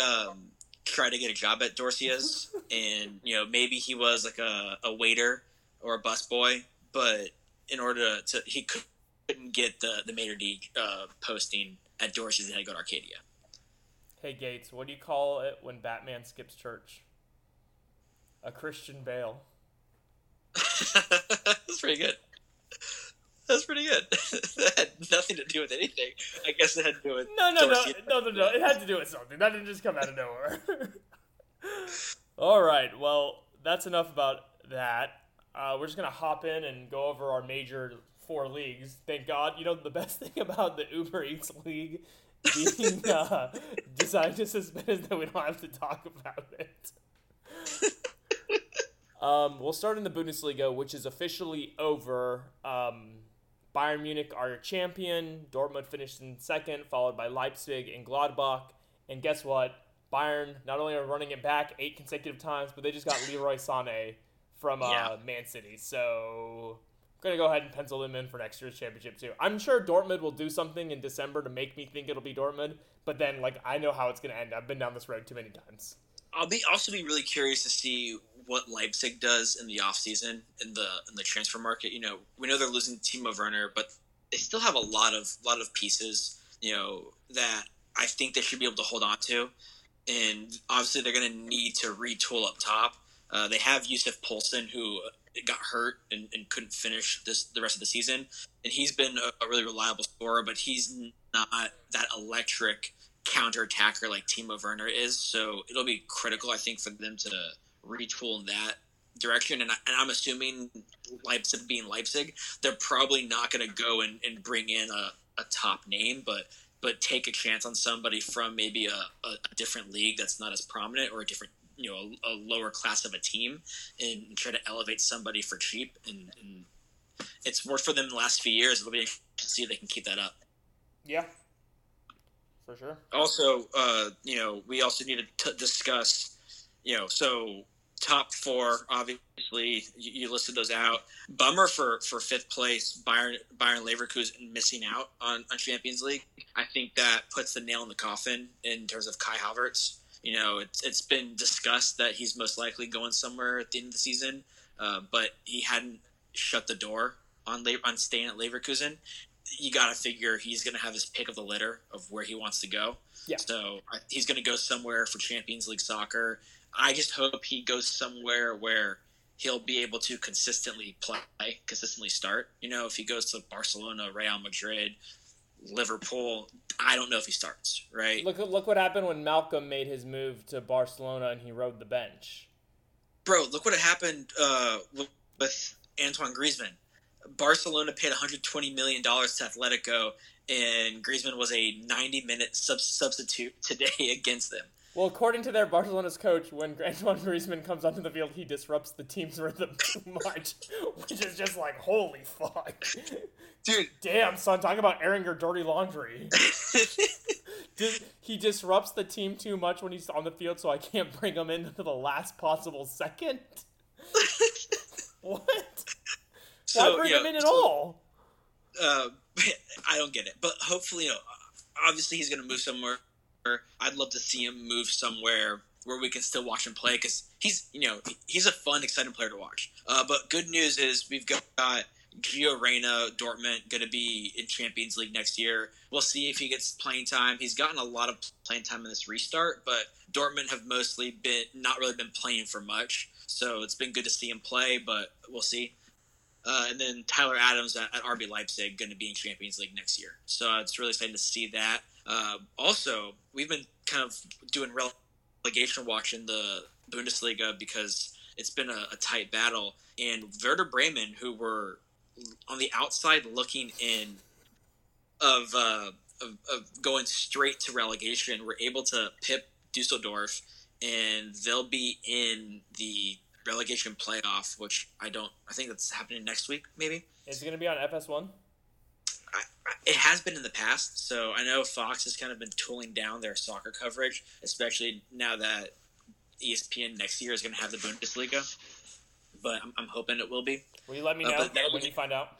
tried to get a job at Dorcia's, and maybe he was like a waiter or a busboy, but in order to he couldn't get the maitre d' posting at Dorcia's, and had to go to Arcadia. Hey Gates, what do you call it when Batman skips church? A Christian Bale. That's pretty good. That had nothing to do with anything. I guess it had to do with... No. It had to do with something. That didn't just come out of nowhere. All right. Well, that's enough about that. We're just going to hop in and go over our major four leagues. Thank God. The best thing about the Uber Eats League being designed to suspend is that we don't have to talk about it. We'll start in the Bundesliga, which is officially over. Bayern Munich are champion. Dortmund finished in second, followed by Leipzig and Gladbach. And guess what? Bayern not only are running it back 8 consecutive times, but they just got Leroy Sané from Man City. So I'm going to go ahead and pencil them in for next year's championship too. I'm sure Dortmund will do something in December to make me think it'll be Dortmund, but then I know how it's going to end. I've been down this road too many times. I'll also be really curious to see what Leipzig does in the offseason in the transfer market. We know they're losing Timo Werner, but they still have a lot of pieces, that I think they should be able to hold on to. And obviously they're going to need to retool up top. They have Yusuf Poulsen, who got hurt and couldn't finish the rest of the season. And he's been a really reliable scorer, but he's not that electric counter-attacker like Timo Werner is, so it'll be critical, I think, for them to retool in that direction. And I'm assuming Leipzig being Leipzig, they're probably not going to go and bring in a top name, but take a chance on somebody from maybe a different league that's not as prominent, or a different, a lower class of a team, and try to elevate somebody for cheap. And it's worked for them the last few years. It'll be interesting to see if they can keep that up. Yeah. For sure. Also, we also need to discuss, so top four, obviously, you listed those out. Bummer for fifth place, Bayern Leverkusen missing out on Champions League. I think that puts the nail in the coffin in terms of Kai Havertz. It's been discussed that he's most likely going somewhere at the end of the season, but he hadn't shut the door on staying at Leverkusen. you got to figure he's going to have his pick of the litter of where he wants to go. Yeah. So he's going to go somewhere for Champions League soccer. I just hope he goes somewhere where he'll be able to consistently play, consistently start. You know, if he goes to Barcelona, Real Madrid, Liverpool, I don't know if he starts, right? Look what happened when Malcolm made his move to Barcelona and he rode the bench. Bro, look what happened with Antoine Griezmann. Barcelona paid $120 million to Atletico, and Griezmann was a 90-minute substitute today against them. Well, according to their Barcelona's coach, when Antoine Griezmann comes onto the field, he disrupts the team's rhythm too much, which is just like, holy fuck. Dude. Damn, son, talk about airing your dirty laundry. He disrupts the team too much when he's on the field, so I can't bring him in until the last possible second? What? So, why bring him in at all? I don't get it. But hopefully, obviously he's going to move somewhere. I'd love to see him move somewhere where we can still watch him play because he's a fun, exciting player to watch. But good news is we've got Gio Reyna, Dortmund, going to be in Champions League next year. We'll see if he gets playing time. He's gotten a lot of playing time in this restart, but Dortmund have mostly not really been playing for much. So it's been good to see him play, but we'll see. And then Tyler Adams at RB Leipzig going to be in Champions League next year. So it's really exciting to see that. Also, we've been kind of doing relegation watch in the Bundesliga because it's been a tight battle. And Werder Bremen, who were on the outside looking in of going straight to relegation, were able to pip Dusseldorf, and they'll be in the relegation playoff, which I think that's happening next week, maybe. Is it going to be on FS1? It has been in the past, so I know Fox has kind of been tooling down their soccer coverage, especially now that ESPN next year is going to have the Bundesliga. But I'm hoping it will be. Will you let me know when you find out?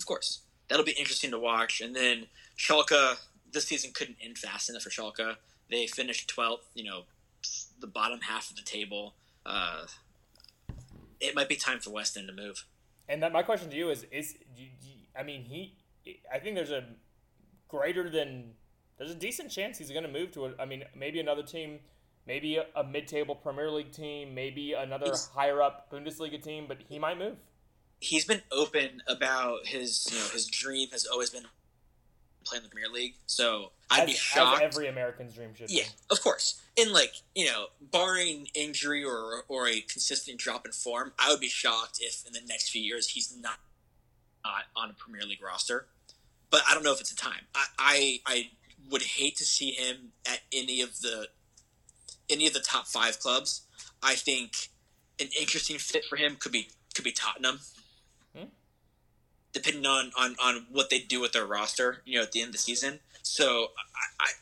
Of course. That'll be interesting to watch. And then Schalke, this season couldn't end fast enough for Schalke. They finished 12th, the bottom half of the table. It might be time for Weston to move. And my question to you I think there's a decent chance he's going to move to maybe another team, maybe a mid-table Premier League team, maybe another higher-up Bundesliga team, but he might move. He's been open about his dream has always been playing the Premier League, so I'd be shocked. As every American's dream should be. Yeah, of course. And, barring injury or a consistent drop in form, I would be shocked if in the next few years he's not on a Premier League roster. But I don't know if it's the time. I would hate to see him at any of the top five clubs. I think an interesting fit for him could be Tottenham, depending on what they do with their roster, at the end of the season. So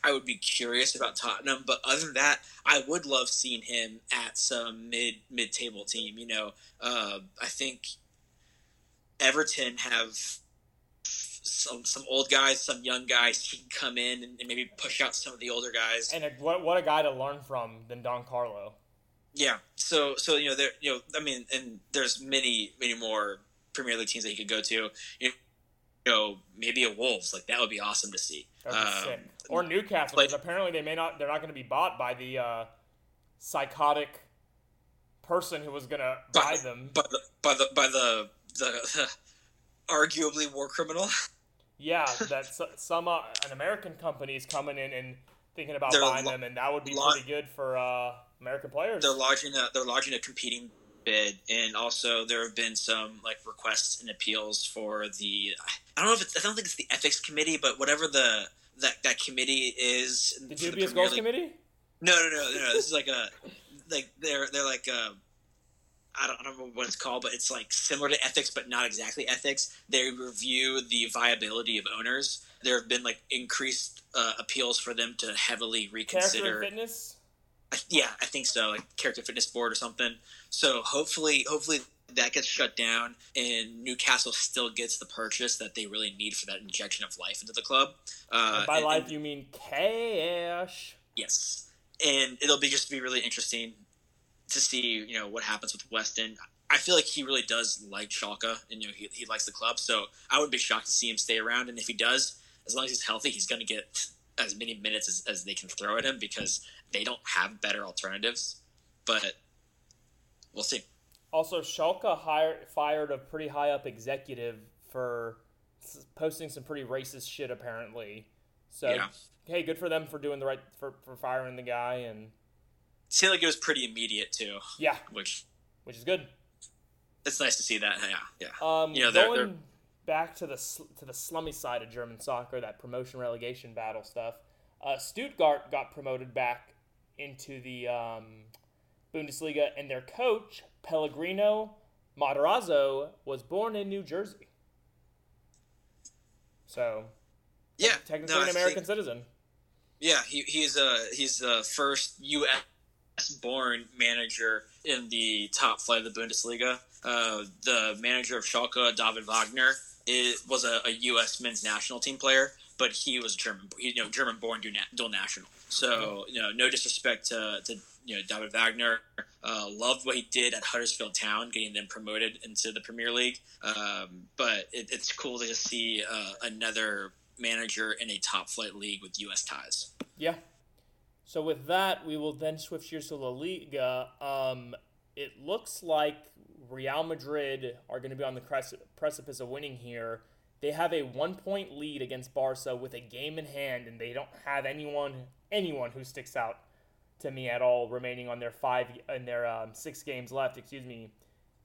I would be curious about Tottenham. But other than that, I would love seeing him at some mid-table team. I think Everton have some old guys, some young guys. He can come in and maybe push out some of the older guys. And what a guy to learn from than Don Carlo. Yeah. So there. And there's many more Premier League teams that he could go to. Maybe a Wolves, that would be awesome to see. Sick. Or Newcastle, because apparently they're not going to be bought by the psychotic person who was going to buy them. By the arguably war criminal. Yeah, that's an American company is coming in and thinking about buying them, and that would be pretty good for American players. They're lodging a competing bid, and also there have been some requests and appeals for the. I don't think it's the ethics committee, but whatever that committee is. The dubious goals committee. No. This is I don't know what it's called, but it's similar to ethics, but not exactly ethics. They review the viability of owners. There have been increased appeals for them to heavily reconsider. Character and fitness? Yeah, I think so. Character fitness board or something. So hopefully that gets shut down and Newcastle still gets the purchase that they really need for that injection of life into the club. By life, you mean cash. Yes. And it'll be really interesting to see, what happens with Weston. I feel like he really does like Schalke, and you know he likes the club. So I would be shocked to see him stay around. And if he does, as long as he's healthy, he's going to get as many minutes as they can throw at him because they don't have better alternatives. But we'll see. Also, Schalke fired a pretty high-up executive for posting some pretty racist shit, apparently. So, yeah. Hey, good for them for doing the right for firing the guy. And it seemed like it was pretty immediate too. Yeah, which is good. It's nice to see that. Yeah, yeah. You know, they're back to the slummy side of German soccer, that promotion relegation battle stuff. Stuttgart got promoted back into the Bundesliga, and their coach Pellegrino Materazzo was born in New Jersey. So, yeah, technically an American citizen. Yeah, he's the first U.S. born manager in the top flight of the Bundesliga. The manager of Schalke, David Wagner, was a U.S. men's national team player, but he was German. You know, German born, dual national. So you know, no disrespect to you know David Wagner. Loved what he did at Huddersfield Town, getting them promoted into the Premier League. But it's cool to see another manager in a top flight league with U.S. ties. Yeah. So with that, we will then switch gears to La Liga. It looks like Real Madrid are going to be on the precipice of winning here. They have a 1-point lead against Barca with a game in hand, and they don't have anyone who sticks out to me at all remaining on their 6 games left. Excuse me.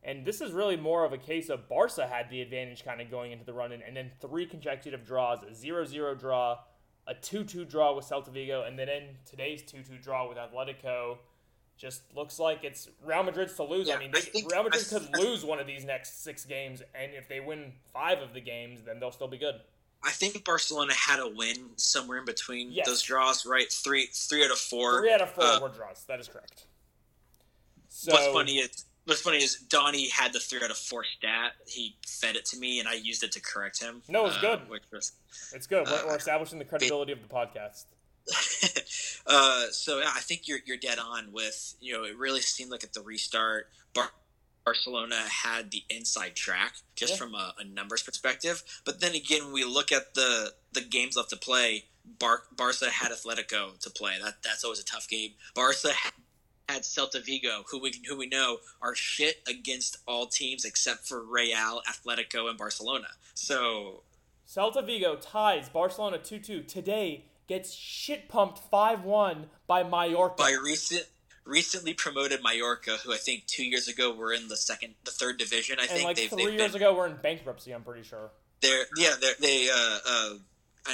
And this is really more of a case of Barca had the advantage kind of going into the run-in, and then 3 consecutive draws, a 0-0 draw, a 2-2 draw with Celta Vigo, and then in today's 2-2 draw with Atletico. Just looks like it's Real Madrid's to lose. Yeah, I mean, Real Madrid could lose one of these next 6 games, and if they win 5 of the games, then they'll still be good. I think Barcelona had a win somewhere in between those draws, right? Three out of four. 3 out of 4 were draws. That is correct. So, What's funny is Donnie had the 3 out of 4 stat. He fed it to me, and I used it to correct him. No, it's good. It's good. We're establishing the credibility of the podcast. So yeah, I think you're dead on with, you know, it really seemed like at the restart, Barcelona had the inside track just from a numbers perspective. But then again, when we look at the games left to play, Barca had Atletico to play. That's always a tough game. Barca had Celta Vigo, who we know are shit against all teams except for Real, Atletico, and Barcelona. So Celta Vigo ties Barcelona 2-2 today, gets shit pumped 5-1 by Mallorca. By recently promoted Mallorca, who I think 2 years ago were in the third division. Three years ago were in bankruptcy. I'm pretty sure. I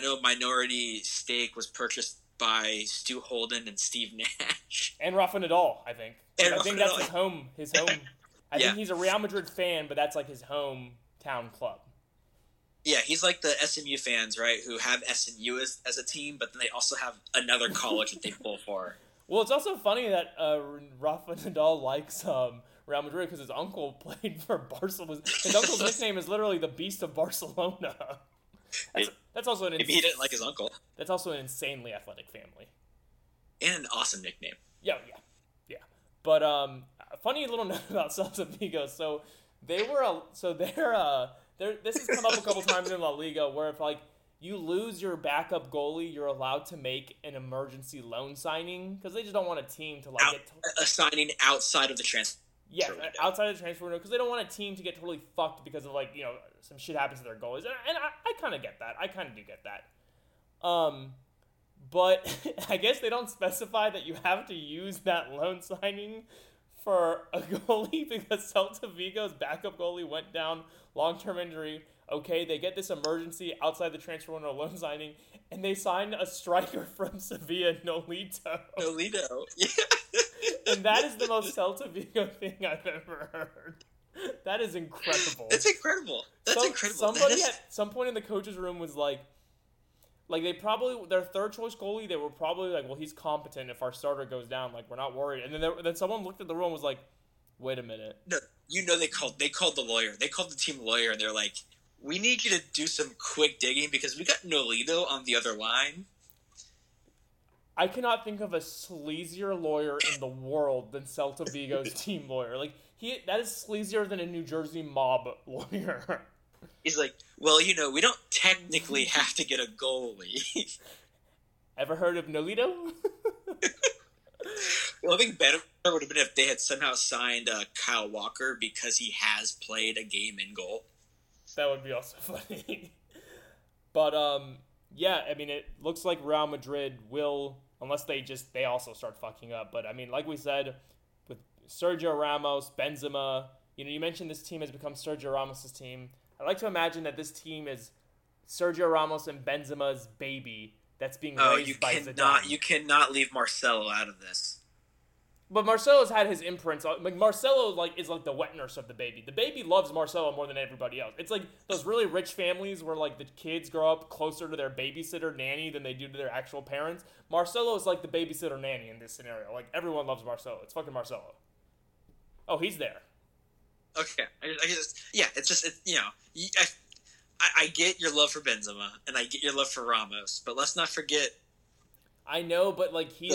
know minority stake was purchased by Stu Holden and Steve Nash. And Rafa Nadal, I think. That's his home. I think he's a Real Madrid fan, but that's like his hometown club. Yeah, he's like the SMU fans, right, who have SMU as a team, but then they also have another college that they pull for. Well, it's also funny that Rafa Nadal likes Real Madrid because his uncle played for Barcelona. His uncle's nickname is literally the Beast of Barcelona. That's also maybe he didn't like his uncle. That's also an insanely athletic family. And an awesome nickname. Yeah. But a funny little note about Celta Vigo. So this has come up a couple times in La Liga where if like you lose your backup goalie, you're allowed to make an emergency loan signing because they just don't want a team to like a signing outside of the transfer. Yeah, outside of the transfer window, because they don't want a team to get totally fucked because of, like, you know, some shit happens to their goalies. And I kind of get that. I kind of do get that. But I guess they don't specify that you have to use that loan signing for a goalie because Celta Vigo's backup goalie went down, long-term injury. Okay, they get this emergency outside the transfer window loan signing, and they sign a striker from Sevilla, Nolito. Nolito, yeah. And that is the most Celta Vigo thing I've ever heard. That is incredible. It's incredible. That's incredible. At some point in the coach's room was like they probably their third choice goalie. They were probably like, well, he's competent. If our starter goes down, like we're not worried. And then someone looked at the room and was like, wait a minute. No, you know they called the lawyer. They called the team lawyer, and they're like, we need you to do some quick digging because we got Nolito on the other line. I cannot think of a sleazier lawyer in the world than Celta Vigo's team lawyer. Like, That is sleazier than a New Jersey mob lawyer. He's like, well, you know, we don't technically have to get a goalie. Ever heard of Nolito? Well, I think better would have been if they had somehow signed Kyle Walker, because he has played a game in goal. That would be also funny. But, yeah, I mean, it looks like Real Madrid will, unless they also start fucking up. But, I mean, like we said, with Sergio Ramos, Benzema, you know, you mentioned this team has become Sergio Ramos' team. I like to imagine that this team is Sergio Ramos and Benzema's baby that's being raised by Zidane. You cannot leave Marcelo out of this. But Marcelo's had his imprints. Like, Marcelo is like the wet nurse of the baby. The baby loves Marcelo more than everybody else. It's like those really rich families where like the kids grow up closer to their babysitter nanny than they do to their actual parents. Marcelo is like the babysitter nanny in this scenario. Like, everyone loves Marcelo. It's fucking Marcelo. Oh, he's there. Okay. I get your love for Benzema and I get your love for Ramos, but let's not forget. I know, but like he's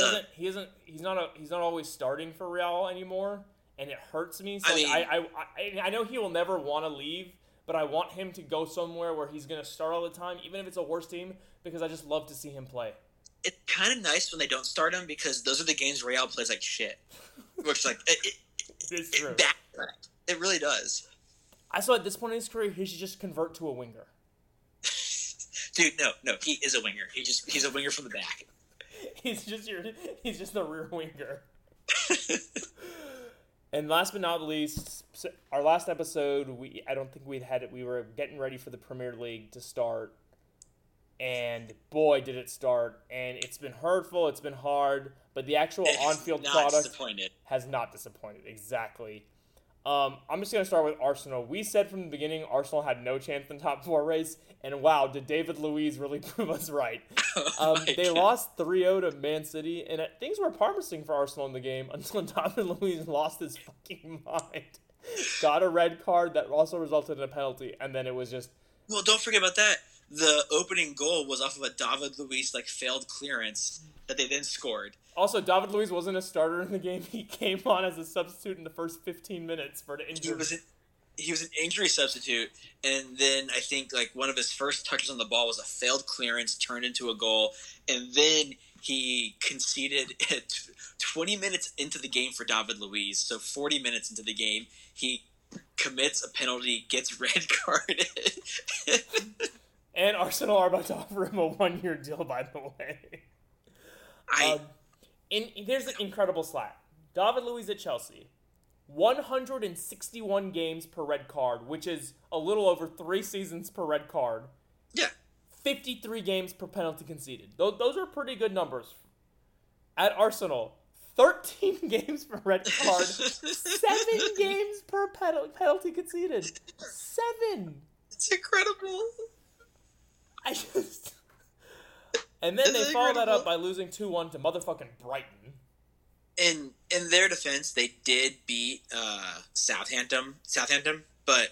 not always starting for Real anymore, and it hurts me. So I know he will never want to leave, but I want him to go somewhere where he's going to start all the time, even if it's a worse team, because I just love to see him play. It's kind of nice when they don't start him, because those are the games Real plays like shit, which like it's true. It really does. I saw at this point in his career, he should just convert to a winger. Dude, no, he is a winger. He's a winger from the back. He's just the rear winger. And last but not least, our last episode, I don't think we'd had it. We were getting ready for the Premier League to start, and boy, did it start! And it's been hurtful, it's been hard, but the actual on-field product has not disappointed. Exactly. I'm just going to start with Arsenal. We said from the beginning Arsenal had no chance in the top four race, and wow, did David Luiz really prove us right. They lost 3-0 to Man City, and things were promising for Arsenal in the game until David Luiz lost his fucking mind. Got a red card that also resulted in a penalty, and then it was just... Well, don't forget about that. The opening goal was off of a David Luiz failed clearance that they then scored. Also, David Luiz wasn't a starter in the game. He came on as a substitute in the first 15 minutes for an injury. He was an injury substitute, and then I think one of his first touches on the ball was a failed clearance turned into a goal, and then he conceded 20 minutes into the game for David Luiz. So 40 minutes into the game, he commits a penalty, gets red carded. And Arsenal are about to offer him a one-year deal, by the way. Here's an incredible stat. David Luiz at Chelsea, 161 games per red card, which is a little over 3 seasons per red card. Yeah. 53 games per penalty conceded. Those are pretty good numbers. At Arsenal, 13 games per red card, 7 games per penalty conceded. 7! It's incredible. And then they follow that up by losing 2-1 to motherfucking Brighton. And in their defense, they did beat Southampton, but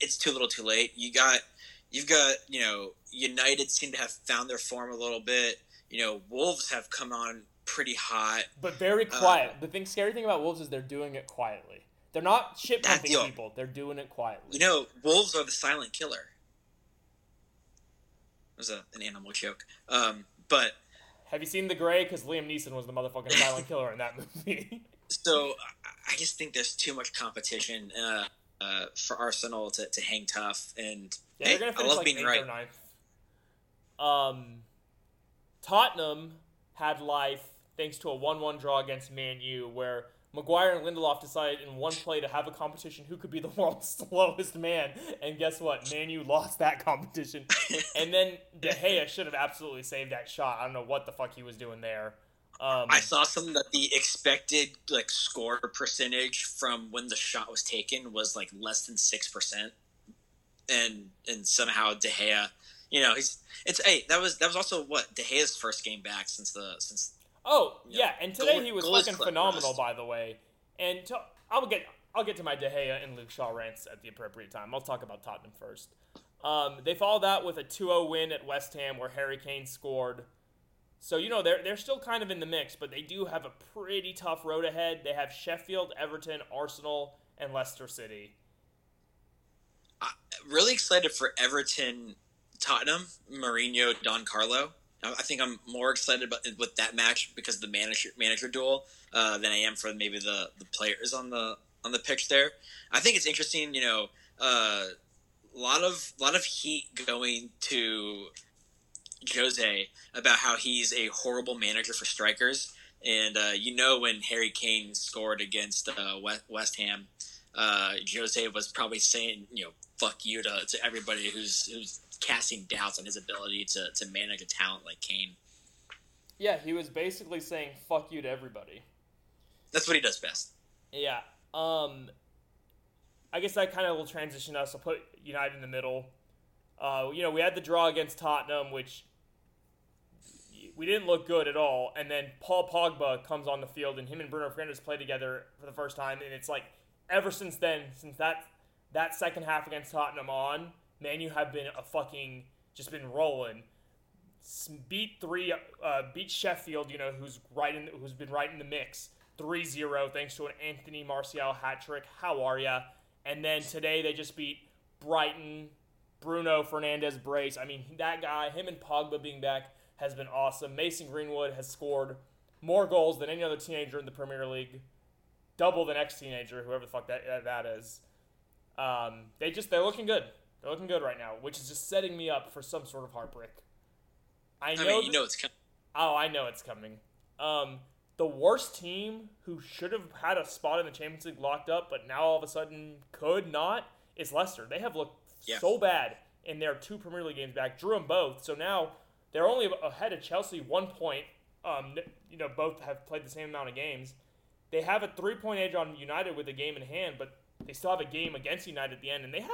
it's too little, too late. You've got United seem to have found their form a little bit. You know, Wolves have come on pretty hot, but very quiet. Scary thing about Wolves is they're doing it quietly. They're not shit pumping people. They're doing it quietly. You know, Wolves are the silent killer. It was an animal joke. But have you seen The Grey? Because Liam Neeson was the motherfucking silent killer in that movie. So I just think there's too much competition for Arsenal to hang tough. And yeah, they're gonna finish being eighth or ninth. Tottenham had life thanks to a 1-1 draw against Man U, where Maguire and Lindelof decided in one play to have a competition who could be the world's slowest man, and guess what? Man U lost that competition. And then De Gea should have absolutely saved that shot. I don't know what the fuck he was doing there. I saw something that the expected score percentage from when the shot was taken was less than 6%, and somehow De Gea, that was also what De Gea's first game back since. Oh, yeah, and today he was fucking phenomenal, by the way. And I'll get to my De Gea and Luke Shaw rants at the appropriate time. I'll talk about Tottenham first. They followed that with a 2-0 win at West Ham, where Harry Kane scored. So, you know, they're still kind of in the mix, but they do have a pretty tough road ahead. They have Sheffield, Everton, Arsenal, and Leicester City. Really excited for Everton, Tottenham, Mourinho, Don Carlo. I think I'm more excited with that match because of the manager duel than I am for maybe the players on the pitch there. I think it's interesting, you know, a lot of heat going to Jose about how he's a horrible manager for strikers. And, you know, when Harry Kane scored against West Ham, Jose was probably saying, you know, fuck you to everybody who's casting doubts on his ability to manage a talent like Kane. Yeah, he was basically saying fuck you to everybody. That's what he does best. Yeah. I guess that kind of will transition us. I'll put United in the middle. You know, we had the draw against Tottenham, which we didn't look good at all. And then Paul Pogba comes on the field, and him and Bruno Fernandes play together for the first time. And it's like, ever since then, since that second half against Tottenham on, man, you have been just been rolling. Beat Sheffield, you know, who's been right in the mix. 3-0 thanks to an Anthony Martial hat trick. How are ya? And then today they just beat Brighton. Bruno Fernandes brace. I mean, that guy, him and Pogba being back has been awesome. Mason Greenwood has scored more goals than any other teenager in the Premier League. Double the next teenager, whoever the fuck that is. They're looking good. They're looking good right now, which is just setting me up for some sort of heartbreak. I know it's coming. Oh, I know it's coming. The worst team who should have had a spot in the Champions League locked up, but now all of a sudden could not, is Leicester. They have looked so bad in their two Premier League games back. Drew them both. So now they're only ahead of Chelsea 1 point. You know, both have played the same amount of games. They have a 3-point edge on United with a game in hand, but they still have a game against United at the end, and they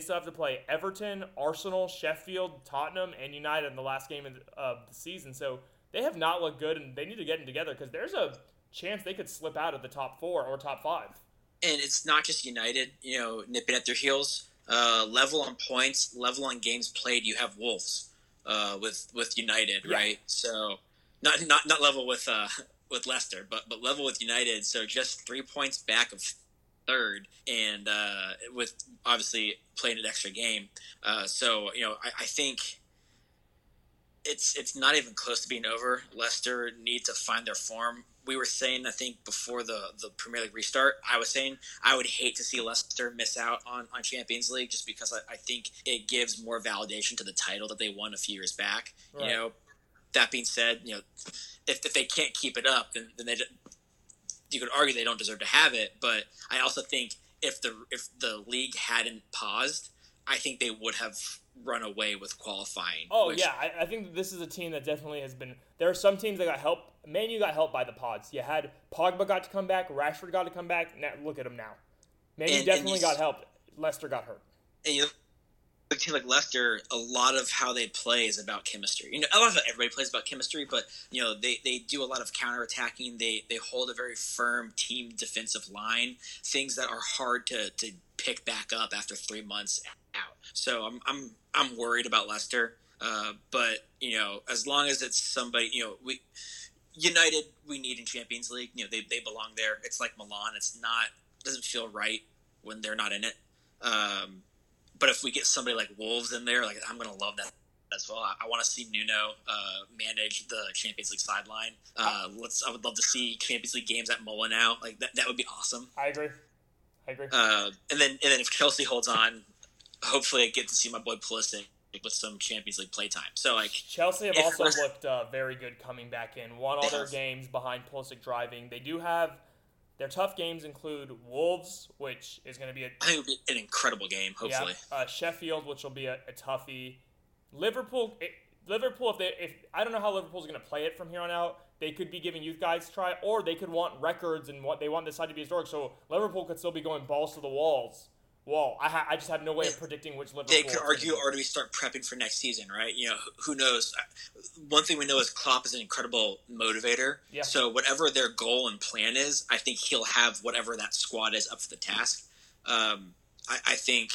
still have to play Everton, Arsenal, Sheffield, Tottenham, and United in the last game of the season. So they have not looked good, and they need to get them together because there's a chance they could slip out of the top four or top five. And it's not just United, you know, nipping at their heels. Level on points, level on games played. You have Wolves with United, yeah. Right? So not level with Leicester, but level with United. So just 3 points back of third, and with obviously playing an extra game. So you know, I think it's not even close to being over. Leicester need to find their form. We were saying, I think, before the Premier League restart, I was saying I would hate to see Leicester miss out on Champions League just because I think it gives more validation to the title that they won a few years back. Right. You know, that being said, you know, if they can't keep it up, then they you could argue they don't deserve to have it. But I also think if the league hadn't paused, I think they would have run away with qualifying. Oh, yeah. I think that this is a team that definitely has been – there are some teams that got help. Man U got helped by the pods. You had Pogba got to come back. Rashford got to come back. Now, look at him now. Man U definitely got helped. Leicester got hurt. And you look at like Leicester, a lot of how they play is about chemistry. You know, a lot of how everybody plays about chemistry, but, you know, they do a lot of counterattacking. They hold a very firm team defensive line, things that are hard to pick back up after 3 months out. So I'm worried about Leicester, but you know, as long as it's somebody, you know, we need in Champions League. You know, they belong there. It's like Milan. It doesn't feel right when they're not in it. But if we get somebody like Wolves in there, like I'm gonna love that as well. I want to see Nuno manage the Champions League sideline. I would love to see Champions League games at Molineux. Like that would be awesome. I agree. And then if Chelsea holds on, hopefully I get to see my boy Pulisic with some Champions League playtime. So like Chelsea have also looked very good coming back in. Won all their games behind Pulisic driving. They do have their tough games include Wolves, which is going to be I think it'll be an incredible game. Hopefully, yeah, Sheffield, which will be a toughie. Liverpool. If I don't know how Liverpool's going to play it from here on out. They could be giving youth guys a try, or they could want records and what they want this side to be historic. So Liverpool could still be going balls to the walls. I just have no way of predicting which Liverpool. They could argue, or do we start prepping for next season, right? You know, who knows? One thing we know is Klopp is an incredible motivator. Yeah. So whatever their goal and plan is, I think he'll have whatever that squad is up for the task. I think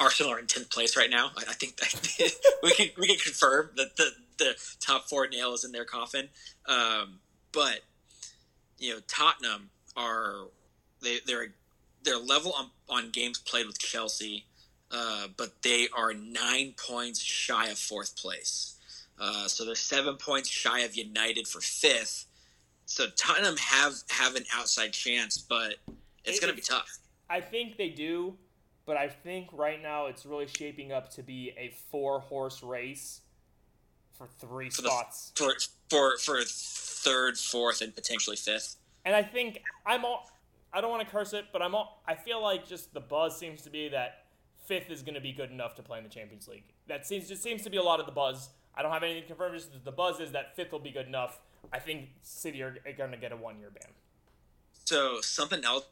Arsenal are in 10th place right now. I think that we can confirm that the top four nail is in their coffin. But you know, Tottenham are they're level on games played with Chelsea, but they are 9 points shy of fourth place. So they're 7 points shy of United for fifth. So Tottenham have an outside chance, but it's going to be tough. I think they do, but I think right now it's really shaping up to be a four-horse race for three spots. For third, fourth, and potentially fifth. And I think I don't want to curse it, but I feel like just the buzz seems to be that fifth is going to be good enough to play in the Champions League. That seems to be a lot of the buzz. I don't have anything confirmed. Just the buzz is that fifth will be good enough. I think City are going to get a one-year ban. So something else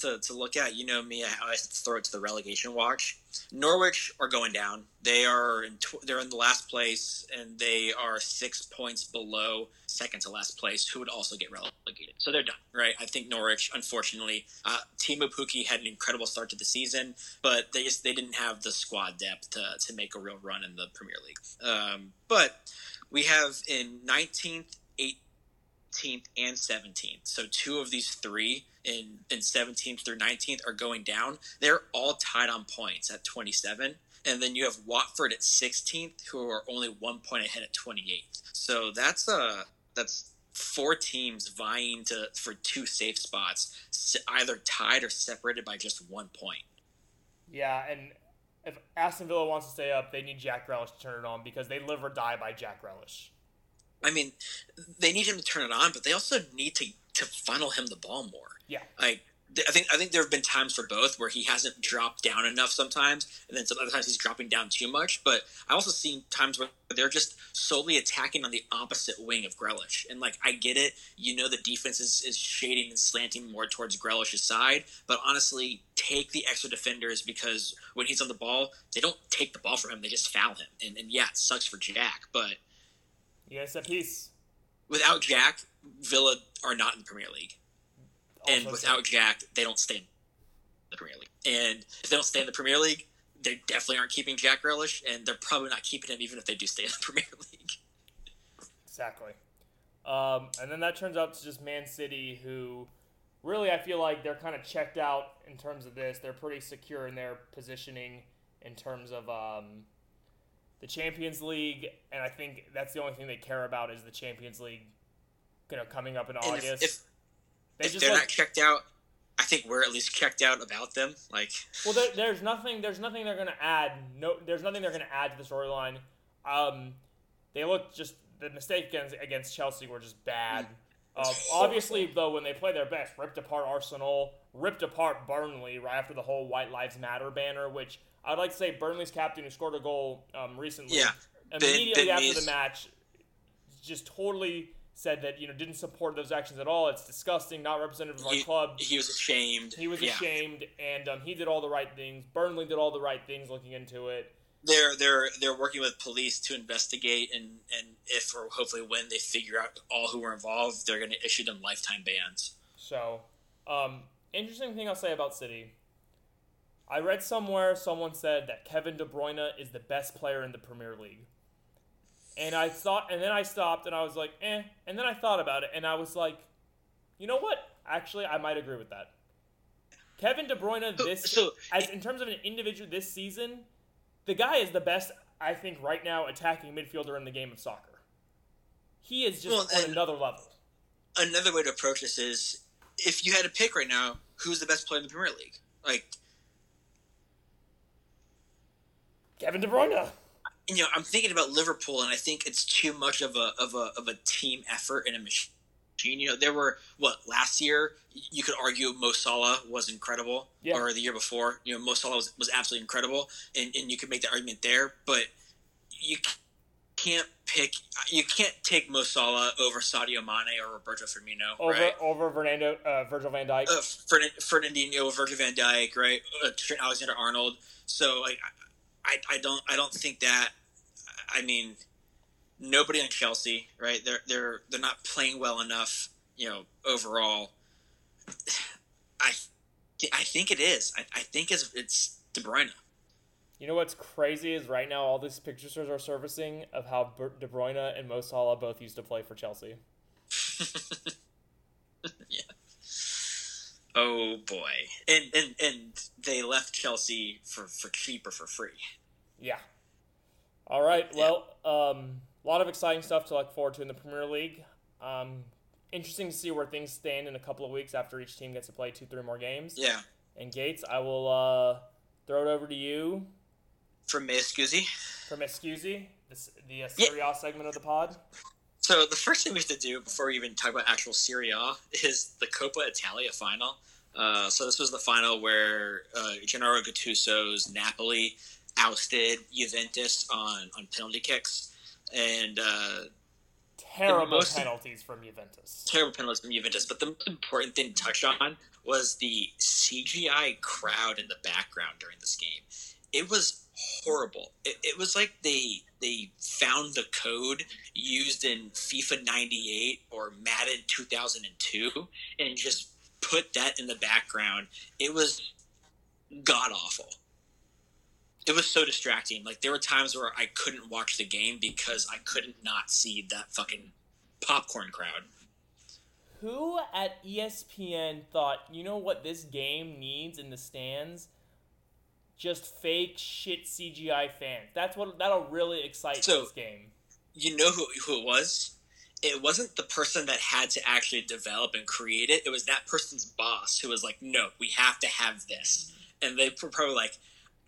to look at, you know me, I always throw it to the relegation watch. Norwich are going down. They are they're in the last place, and they are 6 points below second to last place, who would also get relegated. So they're done, right? I think Norwich, unfortunately, Timo Werner had an incredible start to the season, but they didn't have the squad depth to make a real run in the Premier League. But we have in 19th, 18th, and 17th. So two of these three in 17th through 19th are going down. They're all tied on points at 27. And then you have Watford at 16th, who are only 1 point ahead at 28th. So that's four teams vying for two safe spots, either tied or separated by just 1 point. Yeah, and if Aston Villa wants to stay up, they need Jack Grealish to turn it on, because they live or die by Jack Grealish. I mean, they need him to turn it on, but they also need to funnel him the ball more. Yeah. I think there have been times for both where he hasn't dropped down enough sometimes, and then some other times he's dropping down too much. But I've also seen times where they're just solely attacking on the opposite wing of Grealish. And, like, I get it. You know the defense is shading and slanting more towards Grealish's side. But honestly, take the extra defenders, because when he's on the ball, they don't take the ball from him. They just foul him. And yeah, it sucks for Jack, but... Yes, a piece. Without Jack, Villa are not in the Premier League. Also, and without Jack, they don't stay in the Premier League. And if they don't stay in the Premier League, they definitely aren't keeping Jack Grealish, and they're probably not keeping him even if they do stay in the Premier League. Exactly. And then that turns out to just Man City, who really I feel like they're kind of checked out in terms of this. They're pretty secure in their positioning in terms of... the Champions League, and I think that's the only thing they care about is the Champions League, you know, coming up in August. If they're not checked out, I think we're at least checked out about them. Like, well, there's nothing they're gonna add. No, there's nothing they're gonna add to the storyline. They look just the mistake against Chelsea were just bad. Obviously, though, when they play their best, ripped apart Arsenal, ripped apart Burnley right after the whole White Lives Matter banner, which. I'd like to say Burnley's captain, who scored a goal recently, immediately after the match, just totally said that, you know, didn't support those actions at all. It's disgusting, not representative of our club. He was ashamed. And he did all the right things. Burnley did all the right things looking into it. They're working with police to investigate, and if or hopefully when they figure out all who were involved, they're going to issue them lifetime bans. So, interesting thing I'll say about City. I read somewhere someone said that Kevin De Bruyne is the best player in the Premier League. And I thought, and then I stopped and I was like, eh. And then I thought about it and I was like, you know what? Actually, I might agree with that. Kevin De Bruyne, in terms of an individual this season, the guy is the best, I think, right now attacking midfielder in the game of soccer. He is just on another level. Another way to approach this is, if you had to pick right now, who's the best player in the Premier League? Like... Kevin De Bruyne. You know, I'm thinking about Liverpool, and I think it's too much of a team effort and a machine. You know, there were last year you could argue Mo Salah was incredible, or the year before. You know, Mo Salah was absolutely incredible, and you could make the argument there, but you can't take Mo Salah over Sadio Mane or Roberto Firmino, right? Over Virgil van Dijk, Fernandinho, Virgil van Dijk, right? Trent Alexander-Arnold. So like. I don't think that. I mean, nobody on Chelsea, right? They're not playing well enough, you know. Overall, I think it is. I think it's De Bruyne. You know what's crazy is right now all these pictures are surfacing of how De Bruyne and Mo Salah both used to play for Chelsea. Yeah. Oh boy. And they left Chelsea for cheap or for free. Yeah. All right. Yeah. Well, a lot of exciting stuff to look forward to in the Premier League. Interesting to see where things stand in a couple of weeks after each team gets to play 2-3 more games. Yeah. And Gates, I will throw it over to you. From Escusi, the Serie A segment of the pod. So the first thing we have to do before we even talk about actual Serie A is the Coppa Italia final. So this was the final where Gennaro Gattuso's Napoli ousted Juventus on penalty kicks. And Terrible penalties from Juventus. But the most important thing to touch on was the CGI crowd in the background during this game. It was horrible. It was like they found the code used in FIFA 98 or Madden 2002 and just put that in the background. It was god-awful. It was so distracting. Like, there were times where I couldn't watch the game because I couldn't not see that fucking popcorn crowd. Who at ESPN thought, you know what this game needs in the stands? Just fake shit CGI fans. That'll really excite this game. You know who it was? It wasn't the person that had to actually develop and create it. It was that person's boss who was like, no, we have to have this. And they were probably like,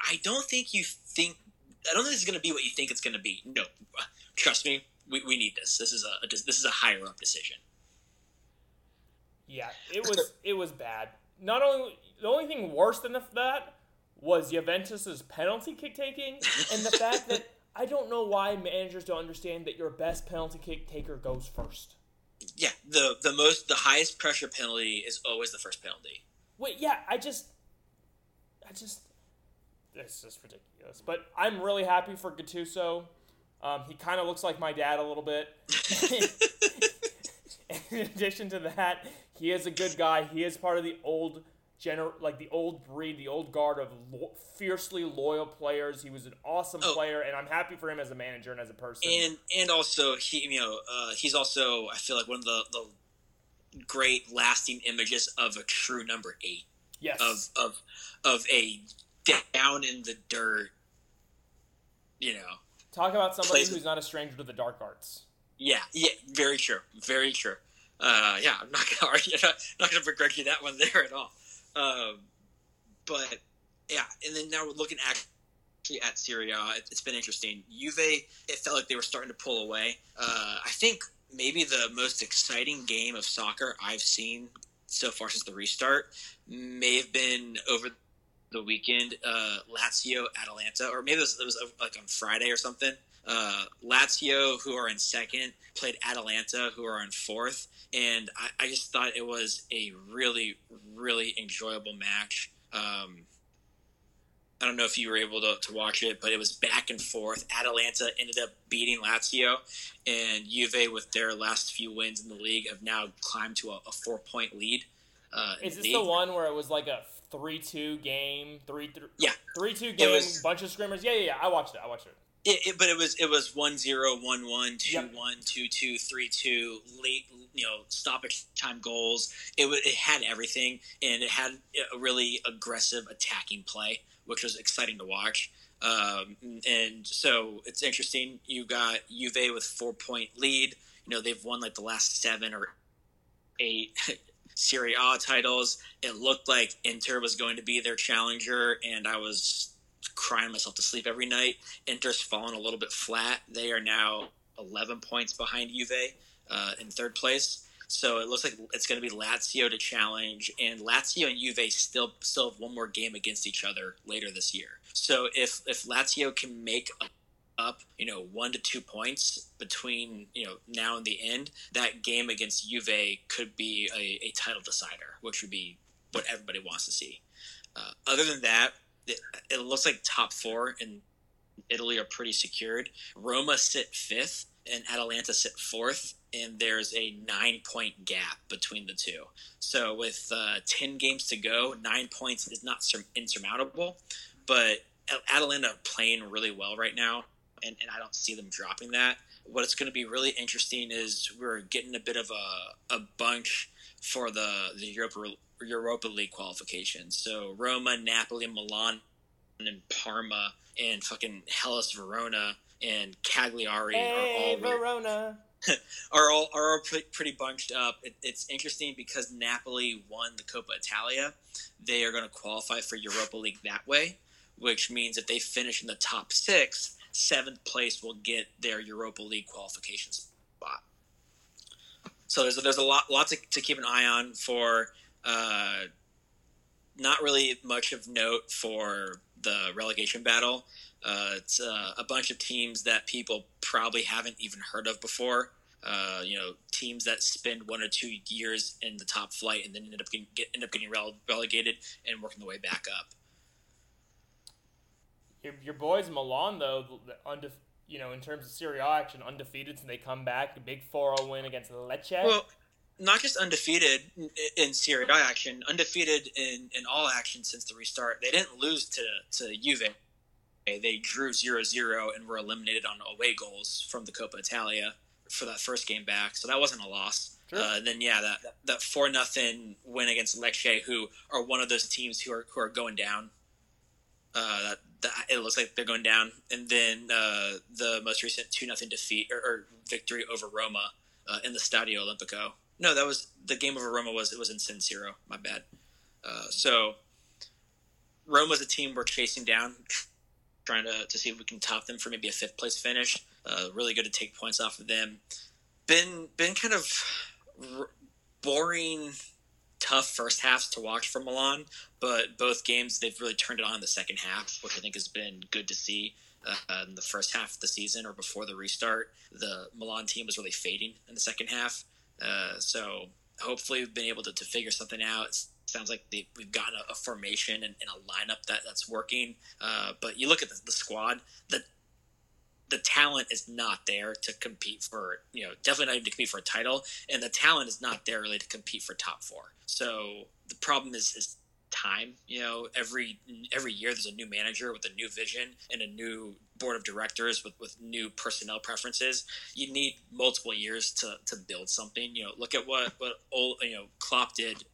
I don't think this is going to be what you think it's going to be. No, trust me, we need this. This is a higher up decision. Yeah, it was bad. Not only the only thing worse than that was Juventus's penalty kick taking, and the fact that I don't know why managers don't understand that your best penalty kick taker goes first. Yeah, the highest pressure penalty is always the first penalty. Wait, yeah, I just. It's just ridiculous. But I'm really happy for Gattuso. He kind of looks like my dad a little bit. In addition to that, he is a good guy. He is part of the old breed, the old guard of fiercely loyal players. He was an awesome player, and I'm happy for him as a manager and as a person. And also, he's also, I feel like, one of the great lasting images of a true number 8. Yes. Of a down in the dirt, Talk about somebody who's not a stranger to the dark arts. Yeah, very true, very true. Yeah, I'm not gonna argue, not gonna begrudge you that one there at all. But yeah, and then now we're looking actually at Serie A. It's been interesting. Juve, it felt like they were starting to pull away. I think maybe the most exciting game of soccer I've seen so far since the restart may have been over the weekend, Lazio, Atalanta, or maybe it was like on Friday or something. Lazio, who are in second, played Atalanta, who are in fourth, and I just thought it was a really, really enjoyable match. I don't know if you were able to watch it, but it was back and forth. Atalanta ended up beating Lazio, and Juve, with their last few wins in the league, have now climbed to a 4-point lead. Is this the one where it was like a 3-2 game, 3-3? Yeah, 3-2 game, bunch of scrimmers. Yeah. I watched it. But it was 1-0, 1-1, 2-1, 2-2, 3-2, late, stoppage time goals. It had everything, and it had a really aggressive attacking play, which was exciting to watch. And so it's interesting. You got Juve with 4-point lead. They've won like the last 7 or 8 Serie A titles. It looked like Inter was going to be their challenger, and I was crying myself to sleep every night. Inter's fallen a little bit flat. They are now 11 points behind Juve in third place. So it looks like it's going to be Lazio to challenge, and Lazio and Juve still have one more game against each other later this year. So if Lazio can make up 1 to 2 points between now and the end, that game against Juve could be a title decider, which would be what everybody wants to see. Other than that, it looks like top 4 in Italy are pretty secured. Roma sit 5th and Atalanta sit 4th, and there's a 9-point gap between the two. So with 10 games to go, 9 points is not insurmountable, but Atalanta are playing really well right now, and I don't see them dropping that. What's going to be really interesting is we're getting a bit of a bunch for the Europa League qualification. So Roma, Napoli, Milan, and Parma, and fucking Hellas Verona and Cagliari are all pretty bunched up. It's interesting because Napoli won the Coppa Italia. They are going to qualify for Europa League that way, which means if they finish in the top six, seventh place will get their Europa League qualification spot. So there's a lot to keep an eye on for. Not really much of note for the relegation battle. It's a bunch of teams that people probably haven't even heard of before. Teams that spend 1 or 2 years in the top flight and then end up getting relegated and working the way back up. Your boys Milan, though, in terms of Serie A action, undefeated, so they come back, a big 4-0 win against Lecce. Well, not just undefeated in Serie A action, undefeated in all action since the restart. They didn't lose to Juve. They drew 0-0 and were eliminated on away goals from the Coppa Italia for that first game back, so that wasn't a loss. Sure. That 4-0 win against Lecce, who are one of those teams who are going down. It looks like they're going down, and then the most recent 2-0 defeat or victory over Roma in the Stadio Olimpico. No, that was the game over Roma. It was in San Siro. My bad. So Roma's a team we're chasing down, trying to see if we can top them for maybe a fifth place finish. Really good to take points off of them. Been kind of boring, tough first halves to watch for Milan, but both games they've really turned it on in the second half, which I think has been good to see. In the first half of the season or before the restart, the Milan team was really fading in the second half. So hopefully we've been able to figure something out. It sounds like we've gotten a formation and a lineup that's working. But you look at the squad, the talent is not there to compete for, definitely not even to compete for a title. And the talent is not there really to compete for top four. So the problem is time. Every year there's a new manager with a new vision and a new board of directors with new personnel preferences. You need multiple years to build something. Look at what Klopp did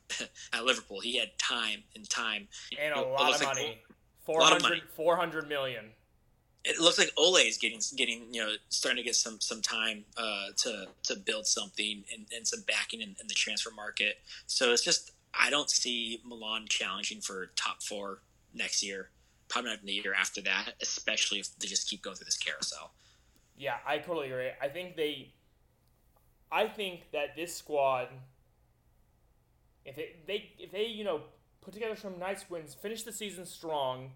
at Liverpool. He had time and a lot of money. $400 million. It looks like Ole is getting starting to get some time to build something and some backing in the transfer market. So it's just, I don't see Milan challenging for top four next year, probably not in the year after that, especially if they just keep going through this carousel. Yeah, I totally agree. I think that this squad, if they put together some nice wins, finish the season strong,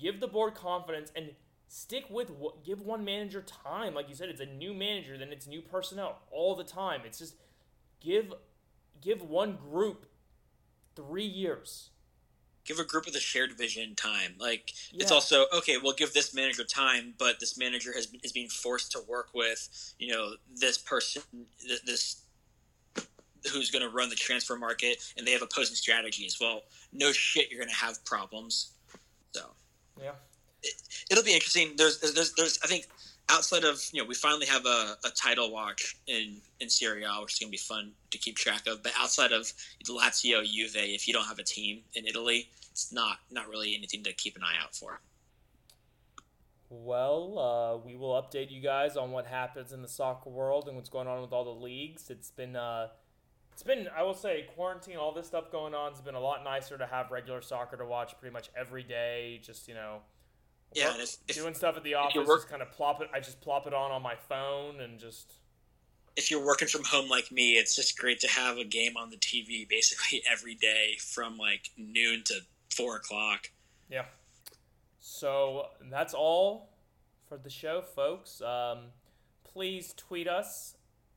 give the board confidence, and give one manager time. Like you said, it's a new manager, then it's new personnel all the time. It's just give one group 3 years. Give a group with a shared vision time. Like, yeah. It's also, okay, we'll give this manager time, but this manager is being forced to work with, this person, this who's going to run the transfer market, and they have opposing strategies. Well, no shit, you're going to have problems. So, yeah, it'll be interesting. There's I think, outside of, we finally have a title watch in Serie A, which is going to be fun to keep track of. But outside of Lazio, Juve, if you don't have a team in Italy, it's not really anything to keep an eye out for. Well, we will update you guys on what happens in the soccer world and what's going on with all the leagues. It's been, I will say, quarantine, all this stuff going on. It's been a lot nicer to have regular soccer to watch pretty much every day. Just, yeah, and if doing stuff at the office, just kind of plop it. I just plop it on my phone and just. If you're working from home like me, it's just great to have a game on the TV basically every day from like noon to 4:00. Yeah. So that's all for the show, folks. Please tweet us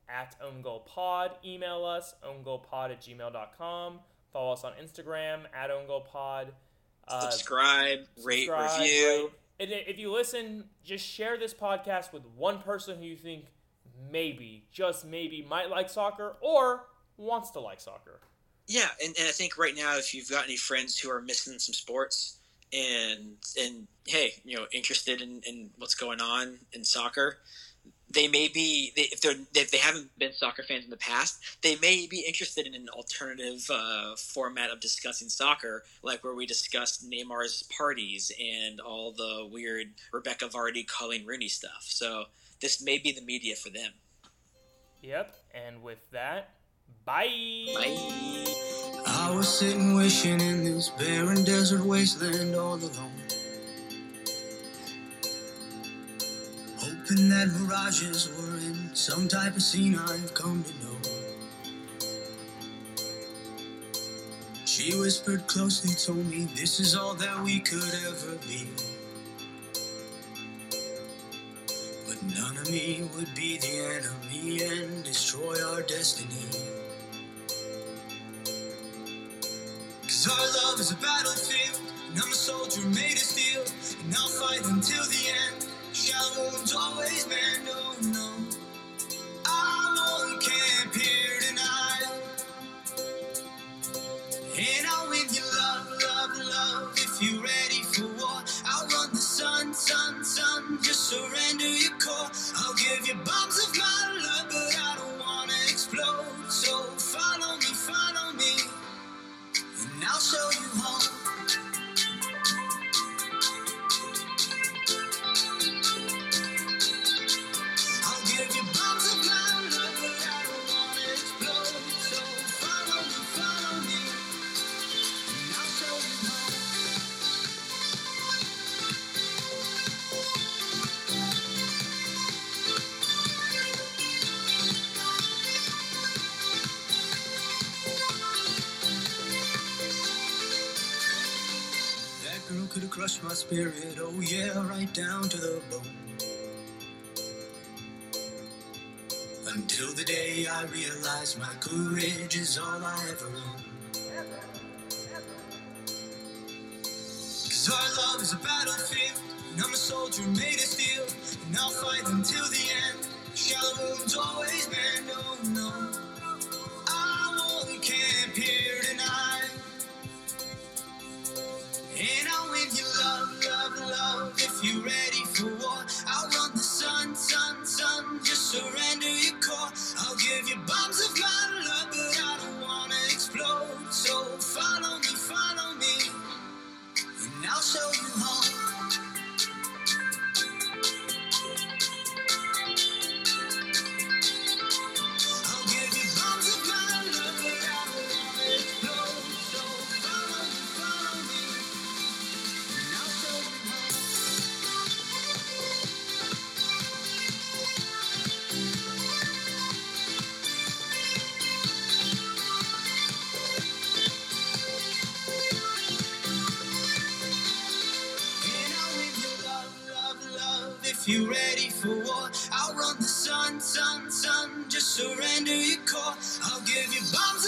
at OwnGoalPod. Email us owngoalpod@gmail.com. Follow us on Instagram at OwnGoalPod. Subscribe, rate, review. And if you listen, just share this podcast with one person who you think maybe, just maybe, might like soccer or wants to like soccer. Yeah, and I think right now, if you've got any friends who are missing some sports, and hey, you know, interested in what's going on in soccer, they may be, if they haven't been soccer fans in the past, they may be interested in an alternative format of discussing soccer, like where we discussed Neymar's parties and all the weird Rebecca Vardy, Colleen Rooney stuff. So this may be the media for them. Yep, and with that, bye! Bye! I was sitting wishing in this barren desert wasteland all alone, hoping that mirages were in some type of scene I've come to know. She whispered closely, told me this is all that we could ever be, but none of me would be the enemy and destroy our destiny. 'Cause our love is a battlefield, and I'm a soldier made of steel, and I'll fight until the end. Shallow wounds always mend, oh no. I'm on camp here tonight, and I'll win you love, love, love. If you're ready for war, I'll run the sun, sun, sun. Just surrender your core. I'll give you bombs of my love, but I don't wanna explode. So follow me, and I'll show you home. Crushed my spirit, oh yeah, right down to the bone, until the day I realized my courage is all I ever owned. 'Cause our love is a battlefield, and I'm a soldier made of steel, and I'll fight until the end. Shallow wounds always mend, oh no. I'm on camp here tonight, and I'll win you love, love, love. If you're ready for war, I'll run the sun, sun, sun. Just surrender your core. I'll give you bombs of my love, but I don't wanna explode. So follow me, and I'll show you home. You ready for war? I'll run the sun, sun, sun. Just surrender your core. I'll give you bombs.